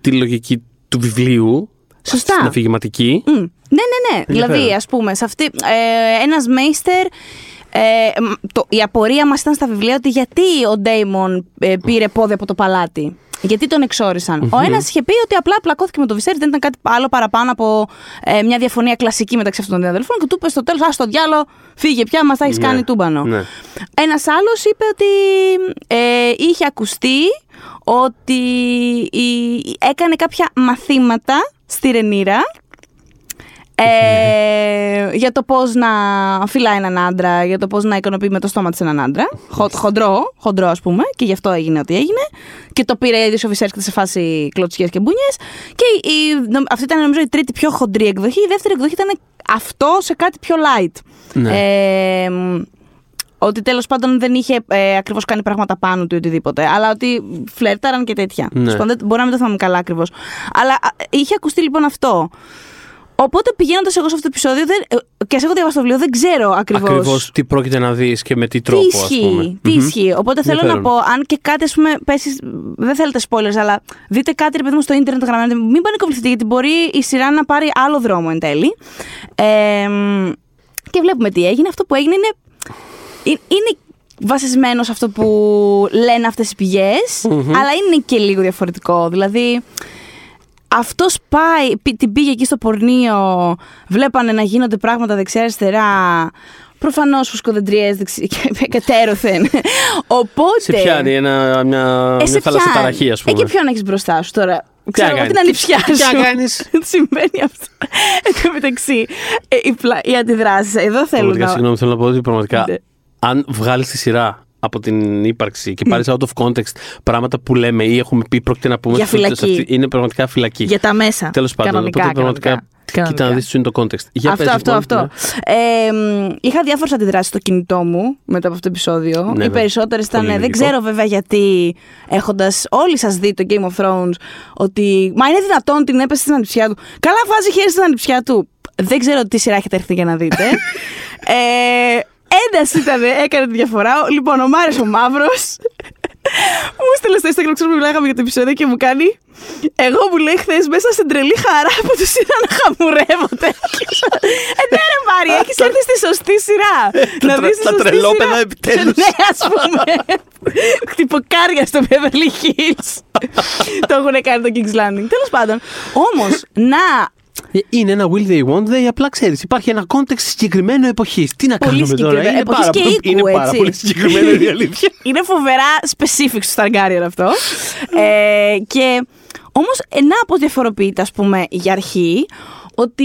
τη λογική του βιβλίου. Σωστά. Στην αφηγηματική. Ναι. Δηλαδή, ας πούμε, σε αυτή, ένας μέιστερ. Η απορία μας ήταν στα βιβλία ότι γιατί ο Daemon πήρε πόδι από το παλάτι. Γιατί τον εξόρισαν. Ο ένας είχε πει ότι απλά πλακώθηκε με τον Viserys, δεν ήταν κάτι άλλο παραπάνω από μια διαφωνία κλασική μεταξύ αυτών των δύο αδελφών. Και του είπε στο τέλος: Α, στο διάλο, φύγε πια, μας τα έχεις κάνει τούμπανο. Ναι. Ένας άλλος είπε ότι είχε ακουστεί ότι έκανε κάποια μαθήματα στη Rhaenyra. Για το πώς να φυλάει έναν άντρα, για το πώς να εικονοποιεί με το στόμα της έναν άντρα. Χοντρό, ας πούμε, και γι' αυτό έγινε ό,τι έγινε. Και το πήρε ο Viserys και σε φάση κλωτσιές και μπουνιές. Και αυτή ήταν, νομίζω, η τρίτη πιο χοντρή εκδοχή. Η δεύτερη εκδοχή ήταν αυτό σε κάτι πιο light. Ναι. Ότι τέλος πάντων δεν είχε ακριβώς κάνει πράγματα πάνω του ή οτιδήποτε. Αλλά ότι φλερτάραν και τέτοια. Ναι. Μπορεί να μην το θυμάμαι καλά ακριβώς. Αλλά είχε ακουστεί λοιπόν αυτό. Οπότε πηγαίνοντας εγώ σε αυτό το επεισόδιο και σε έχω διαβάσει το βιβλίο, δεν ξέρω ακριβώς τι πρόκειται να δεις και με τι τρόπο. Τι ισχύει. Οπότε θέλω να πω, αν και κάτι ας πούμε πέσει. Δεν θέλετε spoilers, αλλά δείτε κάτι ρε παιδί μου στο ίντερνετ γραμμένο. Μην πανικοβληθείτε, γιατί μπορεί η σειρά να πάρει άλλο δρόμο εν τέλει. Και βλέπουμε τι έγινε. Αυτό που έγινε είναι βασισμένο σε αυτό που λένε αυτές οι πηγές, αλλά είναι και λίγο διαφορετικό. Δηλαδή, αυτός την πήγε εκεί στο Πορνείο, βλέπανε να γίνονται πράγματα δεξιά-αριστερά. Προφανώς φουσκοδεντριές κατέρωθεν. Οπότε. Σε πιάνει μια θαλασσοταραχία, ας πούμε. Και ποιον έχεις μπροστά σου τώρα. Ξέρω εγώ την ανιψιά σου. Τι να κάνεις. Συμβαίνει αυτό. Εν τω μεταξύ, οι αντιδράσεις. Εδώ θέλω να. Συγγνώμη, θέλω να πω ότι πραγματικά. Αν βγάλεις τη σειρά από την ύπαρξη και πάρεις out of context πράγματα που λέμε ή έχουμε πει, πρόκειται να πούμε. Για φυλακή. Είναι πραγματικά φυλακή. Για τα μέσα. Τέλος πάντων. Κανονικά, οπότε, πραγματικά. Κοίτα να δεις τι είναι το context. Για αυτό. Είχα διάφορες αντιδράσεις στο κινητό μου μετά από αυτό το επεισόδιο. Ναι, οι περισσότερες ήταν. Δεν ξέρω βέβαια γιατί, έχοντας όλοι σας δει το Game of Thrones, ότι. Μα είναι δυνατόν την έπεσε στην ανιψιά του. Καλά, βάζει χέρι στην ανιψιά του. Δεν ξέρω τι σειρά έχετε έρθει για να δείτε. Ένας ήταν, έκανε τη διαφορά. Λοιπόν, ο Μάρης ο Μαύρος μου στείλε στο Instagram, ξέρω που μιλάγαμε για το επεισόδιο και μου κάνει. Εγώ μου λέει χθες μέσα στην τρελή χαρά που τους είδα να χαμουρεύονται. Ναι, ρε Μάρη, έχεις έρθει στη σωστή σειρά. Να δεις τη σωστή σειρά. Τα τρελόπαιδα επιτέλους. Ναι, ας πούμε. Χτυποκάρια στο Beverly Hills. Το έχουν κάνει το King's Landing. Τέλος πάντων. Όμως, να. Είναι ένα will they won't they, απλά ξέρεις. Υπάρχει ένα context συγκεκριμένο εποχής. Τι να κάνουμε τώρα. Είναι πάρα, και οίκου, είναι πάρα πολύ συγκεκριμένο η αλήθεια. Είναι φοβερά specific στο Targaryen αυτό. Και όμως πώς διαφοροποιείται, ας πούμε, για αρχή, ότι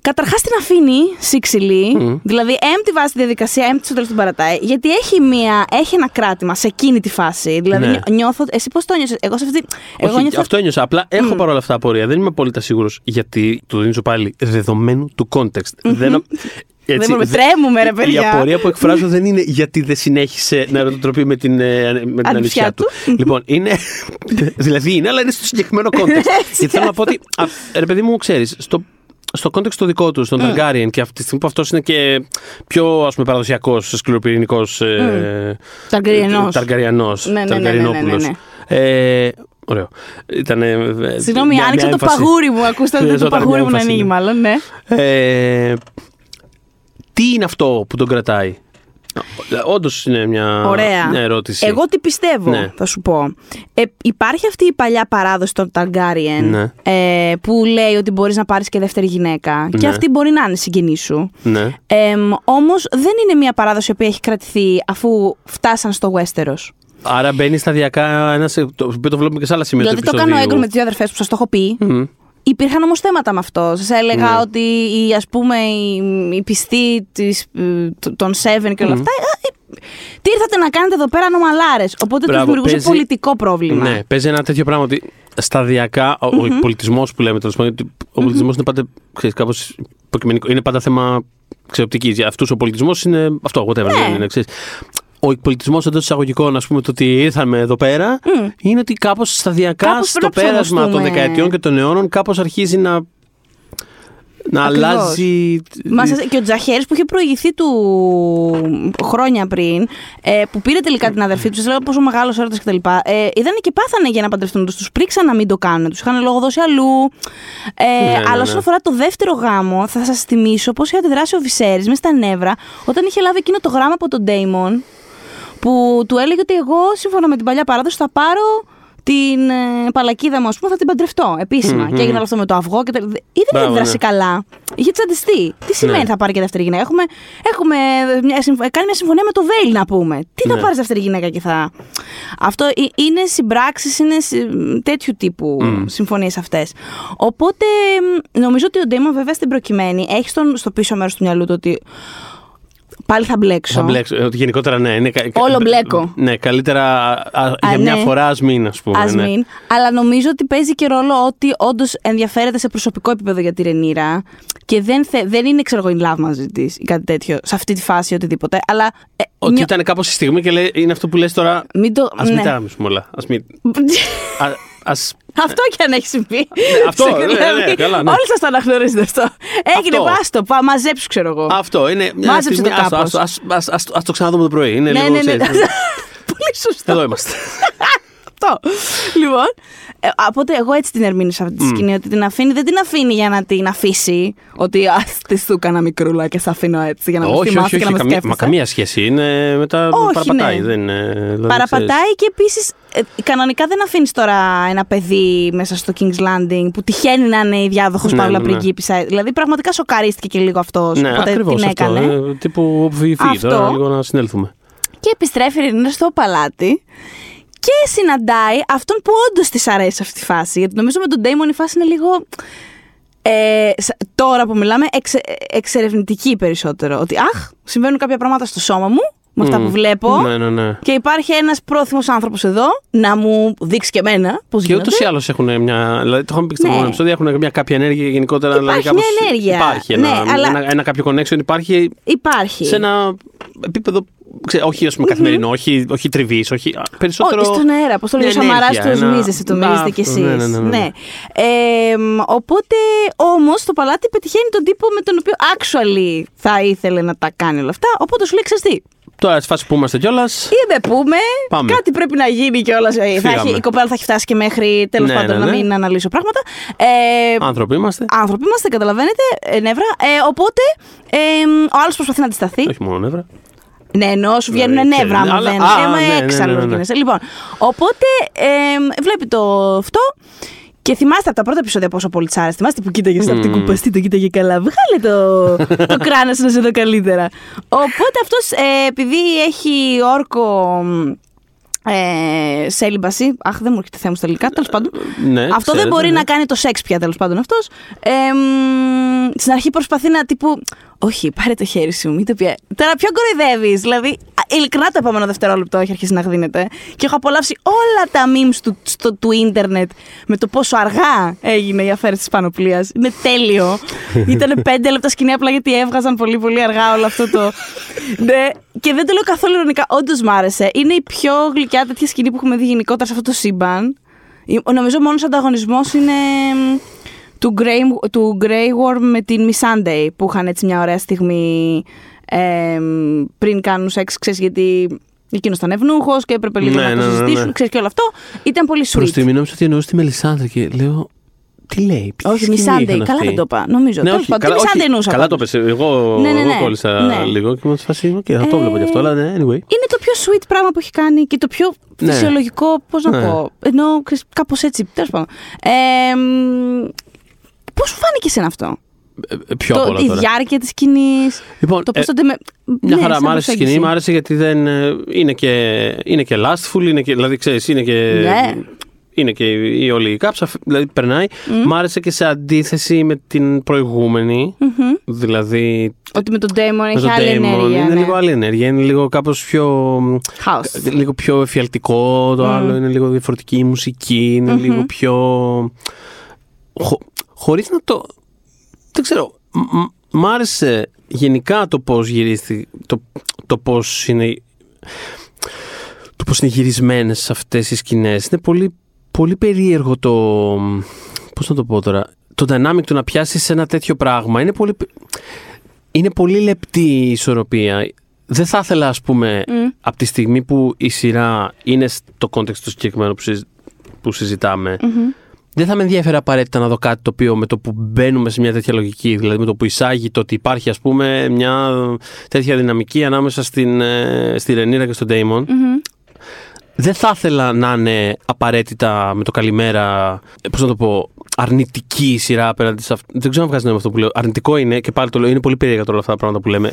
καταρχάς την αφήνει σύξυλη, δηλαδή τη βάζει τη διαδικασία, στο τέλος την παρατάει, γιατί έχει ένα κράτημα σε εκείνη τη φάση. Δηλαδή, ναι. Νιώθω. Εσύ πώς το νιώθεις? Εγώ σε αυτή. Αυτό ένιωσα. Απλά έχω παρόλα αυτά απορία. Δεν είμαι απόλυτα σίγουρος, γιατί το δίνω πάλι δεδομένου του context. Δεν τρέμουμε, ρε παιδιά. Η απορία που εκφράζω δεν είναι γιατί δεν συνέχισε να ερωτοτροπεί με την ανιψιά του. Λοιπόν, είναι. Δηλαδή είναι, αλλά είναι στο συγκεκριμένο context. Γιατί θέλω να πω ότι. Ρε παιδί μου, ξέρεις. Στο context το δικό του, στον Targaryen, και αυτή τη στιγμή που αυτός είναι και πιο, ας πούμε, παραδοσιακός, σκληροπυρηνικός Ταργκαριανός. Ταργκαριανόπουλος. Ωραίο. Συγγνώμη, άνοιξε το παγούρι μου. Ακούσατε το παγούρι μου να ανοίγει, μάλλον, ναι. Τι είναι αυτό που τον κρατάει? Όντως είναι μια ερώτηση. Εγώ τι πιστεύω, ναι. Θα σου πω. Υπάρχει αυτή η παλιά παράδοση των Targaryen, ναι. Που λέει ότι μπορείς να πάρεις και δεύτερη γυναίκα, ναι. Και αυτή μπορεί να είναι συγγενή σου, ναι. Όμως δεν είναι μια παράδοση η οποία έχει κρατηθεί αφού φτάσαν στο Westeros. Άρα μπαίνει σταδιακά το οποίο το βλέπουμε και σε άλλα σημεία. Δηλαδή το κάνω έγκρο με τις δύο αδερφές που σας το έχω πει. Υπήρχαν όμως θέματα με αυτό. Σας έλεγα ότι οι πιστοί των Seven και όλα αυτά. Τι ήρθατε να κάνετε εδώ πέρα, νομαλάρες. Οπότε τους δημιουργούσε πολιτικό πρόβλημα. Ναι, παίζει ένα τέτοιο πράγμα ότι σταδιακά ο πολιτισμός που λέμε, τέλος πάντων, ο πολιτισμός είναι πάντα, ξέρεις, κάπως υποκειμενικό. Είναι πάντα θέμα ξεοπτικής. Για αυτούς ο πολιτισμός είναι αυτό, whatever. Ναι. Ο πολιτισμός εντός εισαγωγικών, ας πούμε, το ότι ήρθαμε εδώ πέρα, είναι ότι κάπως σταδιακά στο πέρασμα των δεκαετιών και των αιώνων, κάπως αρχίζει να αλλάζει. Και ο Jaehaerys που είχε προηγηθεί του χρόνια πριν, που πήρε τελικά την αδερφή του, σας λέω πόσο μεγάλος έρωτας κτλ. Είδανε και πάθανε για να παντρευτούν, τους πρίξαν να μην το κάνουν, τους είχαν λογοδώσει αλλού. Αλλά όσον αφορά το δεύτερο γάμο, θα σας θυμίσω πώς είχε αντιδράσει ο Viserys μες στα νεύρα όταν είχε λάβει εκείνο το γράμμα από τον Daemon, που του έλεγε ότι εγώ, σύμφωνα με την παλιά παράδοση, θα πάρω την παλακίδα μου, ας πούμε, θα την παντρευτώ επίσημα. Και έγινε αυτό με το αυγό. Και ή δεν είχε δράσει καλά. Είχε τσαντιστεί. Τι σημαίνει θα πάρει και δεύτερη γυναίκα? Έχουμε κάνει μια συμφωνία με το Βέιλ, να πούμε. Τι θα πάρεις δεύτερη γυναίκα και θα. Αυτό είναι συμπράξεις, είναι τέτοιου τύπου συμφωνίες αυτές. Οπότε νομίζω ότι ο Ντέιμον, βέβαια, στην προκειμένη, έχει στο πίσω μέρος του μυαλού του ότι. Πάλι θα μπλέξω. Γενικότερα, ναι. Είναι όλο μπλέκω. Ναι, καλύτερα για μια φορά ας μην, ας πούμε. Ας μην. Αλλά νομίζω ότι παίζει και ρόλο ότι όντως ενδιαφέρεται σε προσωπικό επίπεδο για τη Rhaenyra και δεν είναι, ξέρω εγώ, in love μαζί της ή κάτι τέτοιο, σε αυτή τη φάση ή οτιδήποτε. Αλλά, ότι ήταν κάπως στη στιγμή και λέει, είναι αυτό που λες τώρα. Μην τα άμεσουμε όλα. Αυτό και αν έχει συμβεί. Αυτό, ναι, καλά. Όλοι σας το αναγνωρίζετε αυτό. Έγινε βάστο, μαζέψου, ξέρω εγώ. Αυτό είναι. Μάζεψε το κάπως. Ας το ξαναδούμε το πρωί. Είναι λίγο ξέρεις. Πολύ σωστό. Εδώ είμαστε. Αυτό. Λοιπόν, οπότε εγώ έτσι την ερμήνησα αυτή τη σκηνή, ότι την αφήνει, δεν την αφήνει για να την αφήσει, ότι ας τη σου κάνα μικρούλα και σ' αφήνω έτσι για να με θυμάσαι και να με σκέφτεσαι. Μα καμία σχέση είναι μετά, παραπατάει. Ναι. Παραπατάει και επίσης κανονικά δεν αφήνεις τώρα ένα παιδί μέσα στο King's Landing που τυχαίνει να είναι η διάδοχος Παύλα πριγκίπισσα. Δηλαδή πραγματικά σοκαρίστηκε και λίγο αυτός. Ναι, ακριβώς την έκανε. Αυτό, τύπου obviously, τώρα λίγο να συνέλθουμε. Και επιστρέφει στο παλάτι. Και συναντάει αυτόν που όντως της αρέσει αυτή τη φάση. Γιατί νομίζω με τον Daemon η φάση είναι λίγο, τώρα που μιλάμε, εξερευνητική περισσότερο. Ότι αχ, συμβαίνουν κάποια πράγματα στο σώμα μου, με αυτά που βλέπω. Ναι. Και υπάρχει ένας πρόθυμος άνθρωπος εδώ να μου δείξει και εμένα πώς γίνεται. Και ούτως ή άλλως έχουν μια. Δηλαδή, το είχαμε πει και στο επεισόδιο, έχουν μια κάποια ενέργεια γενικότερα. Υπάρχει δηλαδή, μια ενέργεια. Υπάρχει ένα κάποιο connection, υπάρχει. Σε ένα επίπεδο. Όχι, ας πούμε, καθημερινό, όχι τριβής, όχι. Περισσότερο. Στον αέρα, πώς το λέει ο Σαμαράς, του σμίζεσαι, το μυρίζετε κι εσείς. Ναι. Οπότε, όμως, το παλάτι πετυχαίνει τον τύπο με τον οποίο actually θα ήθελε να τα κάνει όλα αυτά. Οπότε σου λέει, ξέρεις τι. Τώρα, στη φάση που είμαστε κιόλας. Ή δεν πούμε. Πάμε. Κάτι πρέπει να γίνει κιόλας. Η κοπέλα θα έχει φτάσει και μέχρι τέλος πάντων να μην αναλύσω πράγματα. Άνθρωποι είμαστε. Άνθρωποι είμαστε, καταλαβαίνετε. Νεύρα. Οπότε, ο άλλος προσπαθεί να αντισταθεί. Όχι μόνο νεύρα. Ναι, ενώ σου βγαίνουν νεύρα, άμα δεν είναι έξαλλος γίνεσαι. Λοιπόν, οπότε βλέπει το αυτό και θυμάστε από τα πρώτα επεισόδια πόσο πολύ της άρεσε. Θυμάστε που κοίταγες από την κουπαστή, το κοίταγε καλά. Βγάλε το κράνος να σε δω καλύτερα. Οπότε αυτός, επειδή έχει όρκο σέλιμπαση, αχ, δεν μου έρχεται θέμα στα ελληνικά, τέλος πάντων. Αυτό δεν μπορεί να κάνει το σεξ πια, τέλος πάντων αυτός. Στην αρχή προσπαθεί να τύπου. Όχι, πάρε το χέρι σου, μην το πιέ. Τώρα ποιον κοροϊδεύεις, δηλαδή, ειλικρινά το επόμενο δευτερόλεπτο έχει αρχίσει να γδύνεται. Και έχω απολαύσει όλα τα memes του ίντερνετ με το πόσο αργά έγινε η αφαίρεση της πανοπλίας. Είναι τέλειο. Ήταν 5 λεπτά σκηνή απλά γιατί έβγαζαν πολύ πολύ αργά όλο αυτό το. Ναι. Και δεν το λέω καθόλου ειρωνικά, όντως μ' άρεσε. Είναι η πιο γλυκιά τέτοια σκηνή που έχουμε δει γενικότερα σε αυτό το σύμπαν. Νομίζω μόνος ανταγωνισμός είναι του Grey Worm με την Missandei που είχαν έτσι μια ωραία στιγμή πριν κάνουν σεξ, ξέρεις, γιατί εκείνος ήταν ευνούχος και έπρεπε λίγο να το συζητήσουν, ξέρεις, και όλο αυτό. Ήταν πολύ sweet. Προς τη μηνόμη ότι εννοούσε τη Μελισάνδρα και λέω, τι λέει, ποιος σκηνή είχαν αυτή. Καλά δεν το είπα, νομίζω. Καλά το είπες, εγώ κόλλησα λίγο και μου φάση, και θα το βλέπω γι' αυτό, αλλά ναι, anyway. Είναι το πιο sweet πράγμα που έχει κάνει και το πιο φυσιολογικό, πώς να πω, ενώ κάπως έτσι, τέλος πάντων. Πώς σου φάνηκε εσένα αυτό? Πιο απ' όλα τώρα. Η διάρκεια της σκηνής. Λοιπόν, το πώς τότε με. Μια χαρά, μου άρεσε η σκηνή, μου άρεσε γιατί δεν. Είναι και lustful, δηλαδή ξέρεις, είναι και. Ναι. Είναι και η όλη η κάψα, δηλαδή περνάει. Μ' άρεσε και σε αντίθεση με την προηγούμενη. Δηλαδή. Ότι με τον Daemon έχει άλλη ενέργεια. Είναι λίγο άλλη ενέργεια. Είναι λίγο κάπως πιο. House. Λίγο πιο εφιαλτικό. Το άλλο είναι λίγο διαφορετική η μουσική. Είναι λίγο πιο. Χωρίς να το. Δεν ξέρω. Μ' άρεσε γενικά το πώς γυρίστηκε. Το πώς είναι γυρισμένες αυτές οι σκηνές. Είναι πολύ, πολύ περίεργο το. Πώς να το πω τώρα. Το dynamic του να πιάσεις ένα τέτοιο πράγμα. Είναι πολύ λεπτή η ισορροπία. Δεν θα ήθελα, ας πούμε, από τη στιγμή που η σειρά είναι στο context του συγκεκριμένου που συζητάμε. Δεν θα με ενδιαφέρει απαραίτητα να δω κάτι το οποίο με το που μπαίνουμε σε μια τέτοια λογική, δηλαδή με το που εισάγει το ότι υπάρχει, ας πούμε, μια τέτοια δυναμική ανάμεσα στη Rhaenyra και στον Daemon. Δεν θα ήθελα να είναι απαραίτητα με το καλημέρα, πώς να το πω, αρνητική σειρά απέναντι σε αυτό. Δεν ξέρω αν βγάζει νόημα αυτό που λέω. Αρνητικό είναι και πάλι το λέω. Είναι πολύ περίεργα τώρα αυτά τα πράγματα που λέμε.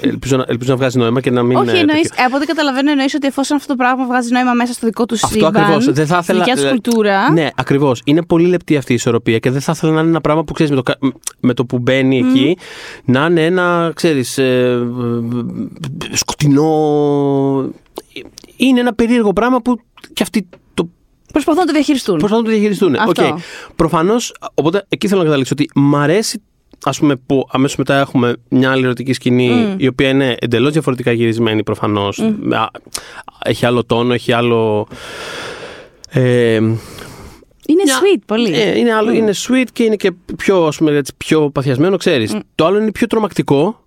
Ελπίζω να βγάζει νόημα και να μην. Όχι, εννοείς. Από ό,τι καταλαβαίνω, εννοείς ότι εφόσον αυτό το πράγμα βγάζει νόημα μέσα στο δικό του σύμπαν. Αυτό ακριβώς. Δεν θα ήθελα. Στη δικιά του κουλτούρα. Ναι, ακριβώς. Είναι πολύ λεπτή αυτή η ισορροπία και δεν θα ήθελα να είναι ένα πράγμα που ξέρεις με το που μπαίνει εκεί, να είναι ένα, ξέρεις, σκοτεινό. Είναι ένα περίεργο πράγμα που κι αυτοί το. Προσπαθούν να το διαχειριστούν. Okay. Προφανώς, οπότε εκεί θέλω να καταλήξω ότι μ' αρέσει, ας πούμε, που αμέσως μετά έχουμε μια άλλη ερωτική σκηνή, η οποία είναι εντελώς διαφορετικά γυρισμένη προφανώς. Έχει άλλο τόνο, έχει άλλο. Είναι sweet πολύ. Είναι, άλλο, είναι sweet και είναι και πιο, ας πούμε, έτσι, πιο παθιασμένο, ξέρεις. Το άλλο είναι πιο τρομακτικό.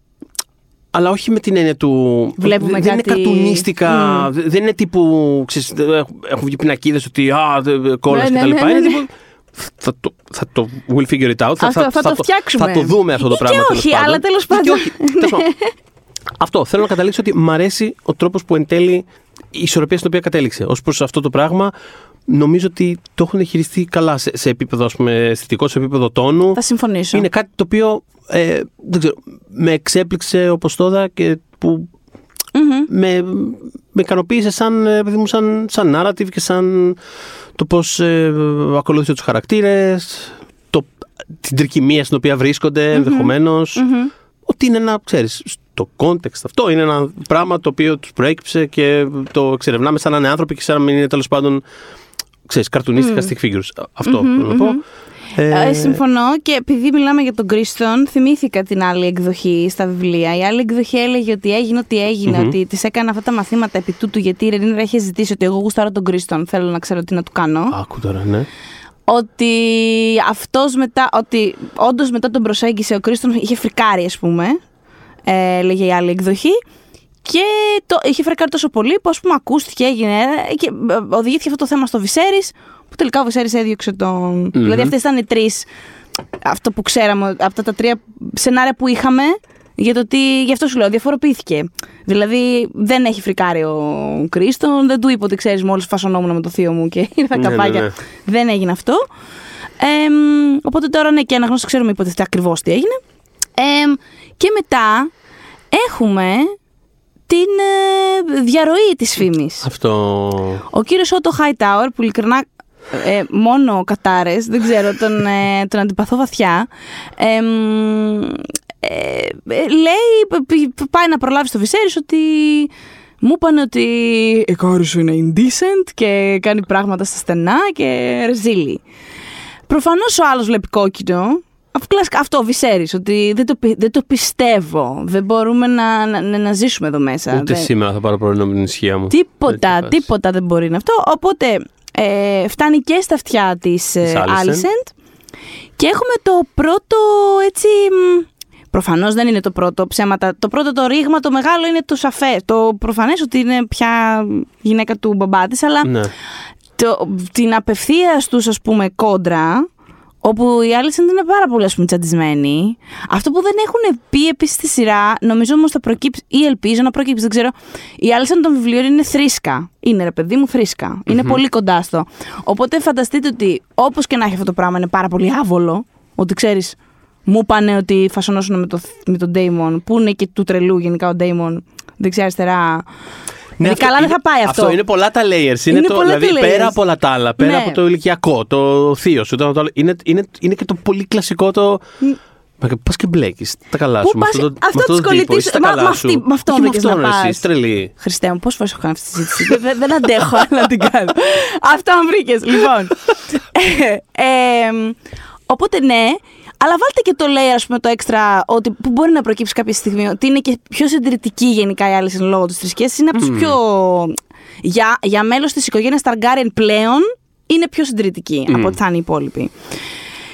Αλλά όχι με την έννοια του. Βλέπουμε δεν κάτι... είναι καρτουνίστικα. Δεν είναι τύπου. Ξέρεις, έχουν βγει πινακίδες ότι. Α, κόλλας κτλ. Είναι τύπου. Θα το we'll figure it out. Θα το φτιάξουμε. Θα το δούμε αυτό το πράγμα. Και όχι, τέλος αλλά τέλος πάντων. Αυτό. Θέλω να καταλήξω ότι μ' αρέσει ο τρόπος που εν τέλει η ισορροπία στην οποία κατέληξε. Ως προς αυτό το πράγμα, νομίζω ότι το έχουν χειριστεί καλά σε επίπεδο, ας πούμε, αισθητικό, σε επίπεδο τόνου. Θα συμφωνήσω. Είναι κάτι το οποίο. Δεν ξέρω, με εξέπληξε όπως τώρα και που με ικανοποίησε σαν narrative και σαν το πώς ακολούθησε τους χαρακτήρες, την τρικυμία στην οποία βρίσκονται ενδεχομένως, ότι είναι ένα, ξέρεις, το context αυτό είναι ένα πράγμα το οποίο τους προέκυψε και το εξερευνάμε σαν να είναι άνθρωποι και σαν να μην είναι τέλος πάντων, ξέρεις, καρτουνίστικα stick figures. Αυτό θέλω να πω. Συμφωνώ και επειδή μιλάμε για τον Criston, θυμήθηκα την άλλη εκδοχή στα βιβλία. Η άλλη εκδοχή έλεγε ότι έγινε ό,τι έγινε, ότι της έκανα αυτά τα μαθήματα επί τούτου, γιατί η Rhaenyra είχε ζητήσει ότι εγώ γουστάρω τον Criston, θέλω να ξέρω τι να του κάνω. Άκου τώρα, ναι. Ότι αυτός μετά, ότι όντως μετά τον προσέγγισε ο Criston, είχε φρικάρει, ας πούμε, λέγε η άλλη εκδοχή. Και το είχε φρικάρει τόσο πολύ που, ας πούμε, ακούστηκε, έγινε και οδηγήθηκε αυτό το θέμα στο Viserys. Που τελικά ο Viserys έδιωξε τον. Δηλαδή, αυτές ήταν οι τρεις. Αυτό που ξέραμε, αυτά τα τρία σενάρια που είχαμε, για το τι. Γι' αυτό σου λέω, διαφοροποιήθηκε. Δηλαδή, δεν έχει φρικάρει ο Criston, δεν του είπε ότι ξέρεις, μόλις φασωνόμουν με το θείο μου και ήρθα καπάκια. Ναι. Δεν έγινε αυτό. Οπότε τώρα, ναι, και αναγνώρισα, ξέρουμε υποτίθεται ακριβώς τι έγινε. Και μετά έχουμε την διαρροή της φήμης. Αυτό. Ο κύριος Otto Hightower, που ειλικρινά. Μόνο κατάρες, δεν ξέρω, τον αντιπαθώ βαθιά. Λέει, πάει να προλάβει στο Viserys ότι μου είπαν ότι η κόρη σου είναι indecent και κάνει πράγματα στα στενά και ρεζίλη. Προφανώς ο άλλος βλέπει κόκκινο. Αυτό ο Viserys, ότι δεν το πιστεύω. Δεν μπορούμε να ζήσουμε εδώ μέσα. Ούτε σήμερα θα πάρω πρόβλημα με την ισχύα μου. Τίποτα δεν μπορεί να αυτό. Οπότε φτάνει και στα αυτιά της Alicent και έχουμε το πρώτο, έτσι, προφανώς δεν είναι το πρώτο ψέματα, το πρώτο το ρήγμα το μεγάλο είναι το σαφές, το προφανές ότι είναι πια γυναίκα του μπαμπά της, αλλά ναι. Την απευθεία στους, ας πούμε, κόντρα, όπου η Alicent είναι πάρα πολύ, ας πούμε, τσαντισμένη. Αυτό που δεν έχουν πει επίσης στη σειρά, νομίζω όμως θα προκύψει ή ελπίζω να προκύψει, δεν ξέρω. Η Alicent των βιβλίων είναι θρίσκα. Είναι, ρε παιδί μου, θρίσκα. Είναι πολύ κοντά στο. Οπότε φανταστείτε ότι όπως και να έχει αυτό το πράγμα είναι πάρα πολύ άβολο. Ότι ξέρεις, μου πάνε ότι φασωνώσουν με τον Daemon, που είναι και του τρελού γενικά ο Daemon, δεξιά αριστερά. Ναι, δηλαδή, καλά δεν θα πάει αυτό. Αυτό είναι πολλά τα layers. Είναι το, πολλά δηλαδή, πέρα από όλα τα άλλα, πέρα από το ηλικιακό, το θείο σου. Είναι και το πολύ κλασικό το. Πας και μπλέκεις. Τα καλά σου. Αυτό τη κολλητή. Με αυτό με αυτό να πας. Τρελή. Χριστέ μου, πόσες φορές έχω κάνει αυτή τη συζήτηση. Δεν αντέχω, αλλά την κάνω. Αυτό αν βρήκες, λοιπόν. Οπότε ναι. Αλλά βάλτε και το λέει, ας πούμε, το έξτρα ότι, που μπορεί να προκύψει κάποια στιγμή. Ότι είναι και πιο συντηρητική γενικά η Alicent λόγω της θρησκείας. Είναι από τους πιο. Για μέλος της οικογένειας Targaryen πλέον είναι πιο συντηρητική από ό,τι θα είναι οι υπόλοιποι.